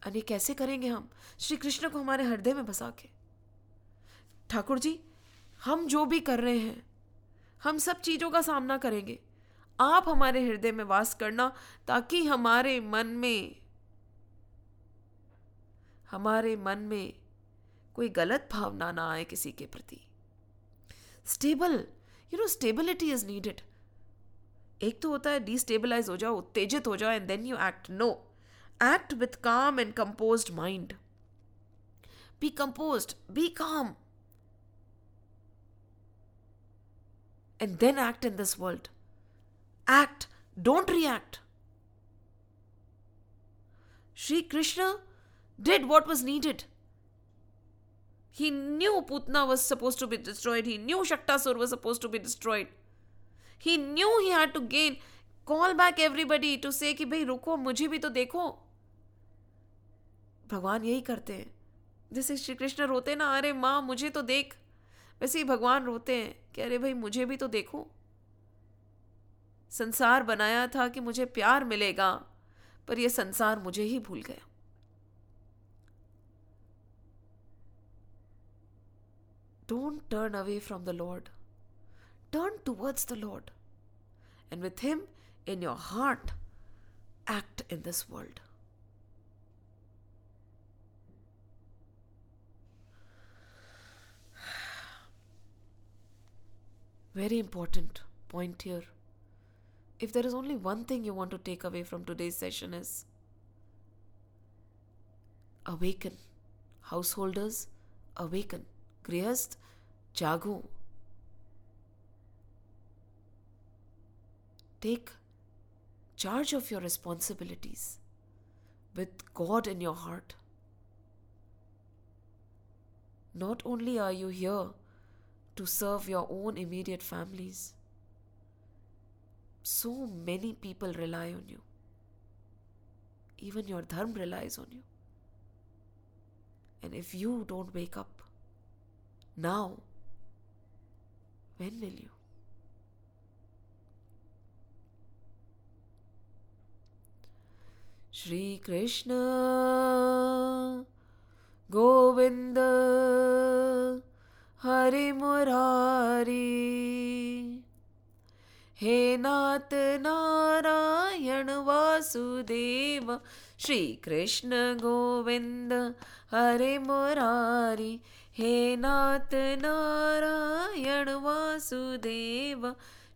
और ये कैसे करेंगे हम? श्री कृष्ण को हमारे हृदय में बसा के. ठाकुर जी, हम जो भी कर रहे हैं, हम सब चीजों का सामना करेंगे, आप हमारे हृदय में वास करना, ताकि हमारे मन में हमारे मन में कोई गलत भावना ना आए किसी के प्रति. Stable, you know, stability is needed. एक तो होता है डिस्टेबलाइज हो जाओ, उत्तेजित हो जाओ, and then you act. No, act with calm and composed mind. Be composed, be calm, and then act in this world. Act, don't react. Shri Krishna did what was needed. He knew Putna was supposed to be destroyed. He knew Shaktasur was supposed to be destroyed. He knew he had to gain. Call back everybody to say कि भाई रुको, मुझे भी तो देखो. भगवान यही करते हैं. जैसे श्री कृष्ण रोते ना, अरे माँ मुझे तो देख, वैसे ही भगवान रोते हैं कि अरे भाई मुझे भी तो देखो. संसार बनाया था कि मुझे प्यार मिलेगा, पर यह संसार मुझे ही भूल गया. Don't turn away from the Lord. Turn towards the Lord. And with Him in your heart, act in this world. Very important point here. If there is only one thing you want to take away from today's session is, awaken. Householders, awaken. Grihast, jago. Take charge of your responsibilities with God in your heart. Not only are you here to serve your own immediate families, so many people rely on you. Even your dharma relies on you. And if you don't wake up now, when will you? Shri Krishna Govinda Hare Murari He Nath Narayan Vasudeva Shri Krishna Govinda Hare Murari He Nath Narayan Vasudeva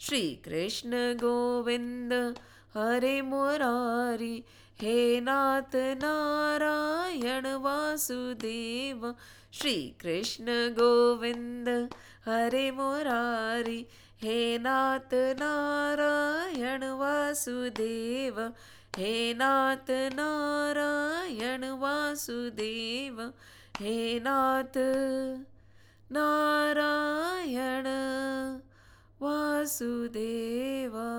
Shri Krishna Govinda Hare Murari He Nath Narayan Vasudeva Shri Krishna Govinda Hare Murari He Nath Narayan Vasudeva He Nath Narayan Vasudeva He Nath Narayan Vasudeva.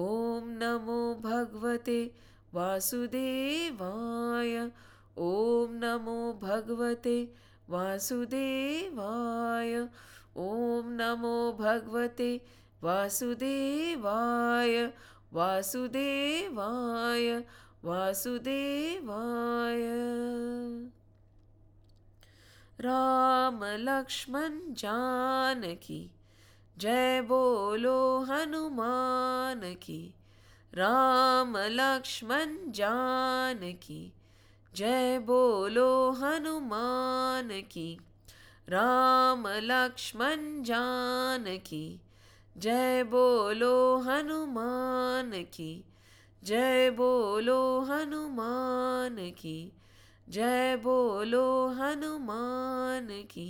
Om Namo Bhagavate Vasudevaya. Om Namo Bhagavate Vasudevaya. Om Namo Bhagavate Vasudevaya Vasudevaya Vasudevaya. Ram Lakshman Janaki, Jai Bolo Hanuman ki, Ram Lakshman Janaki, जय बोलो हनुमान की। राम लक्ष्मण जानकी, जय बोलो हनुमान की। जय बोलो हनुमान की, जय बोलो हनुमान की।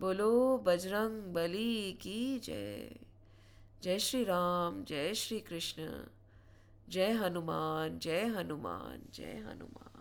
बोलो बजरंग बली की जय। जय श्री राम, जय श्री कृष्ण, जय हनुमान, जय हनुमान, जय हनुमान।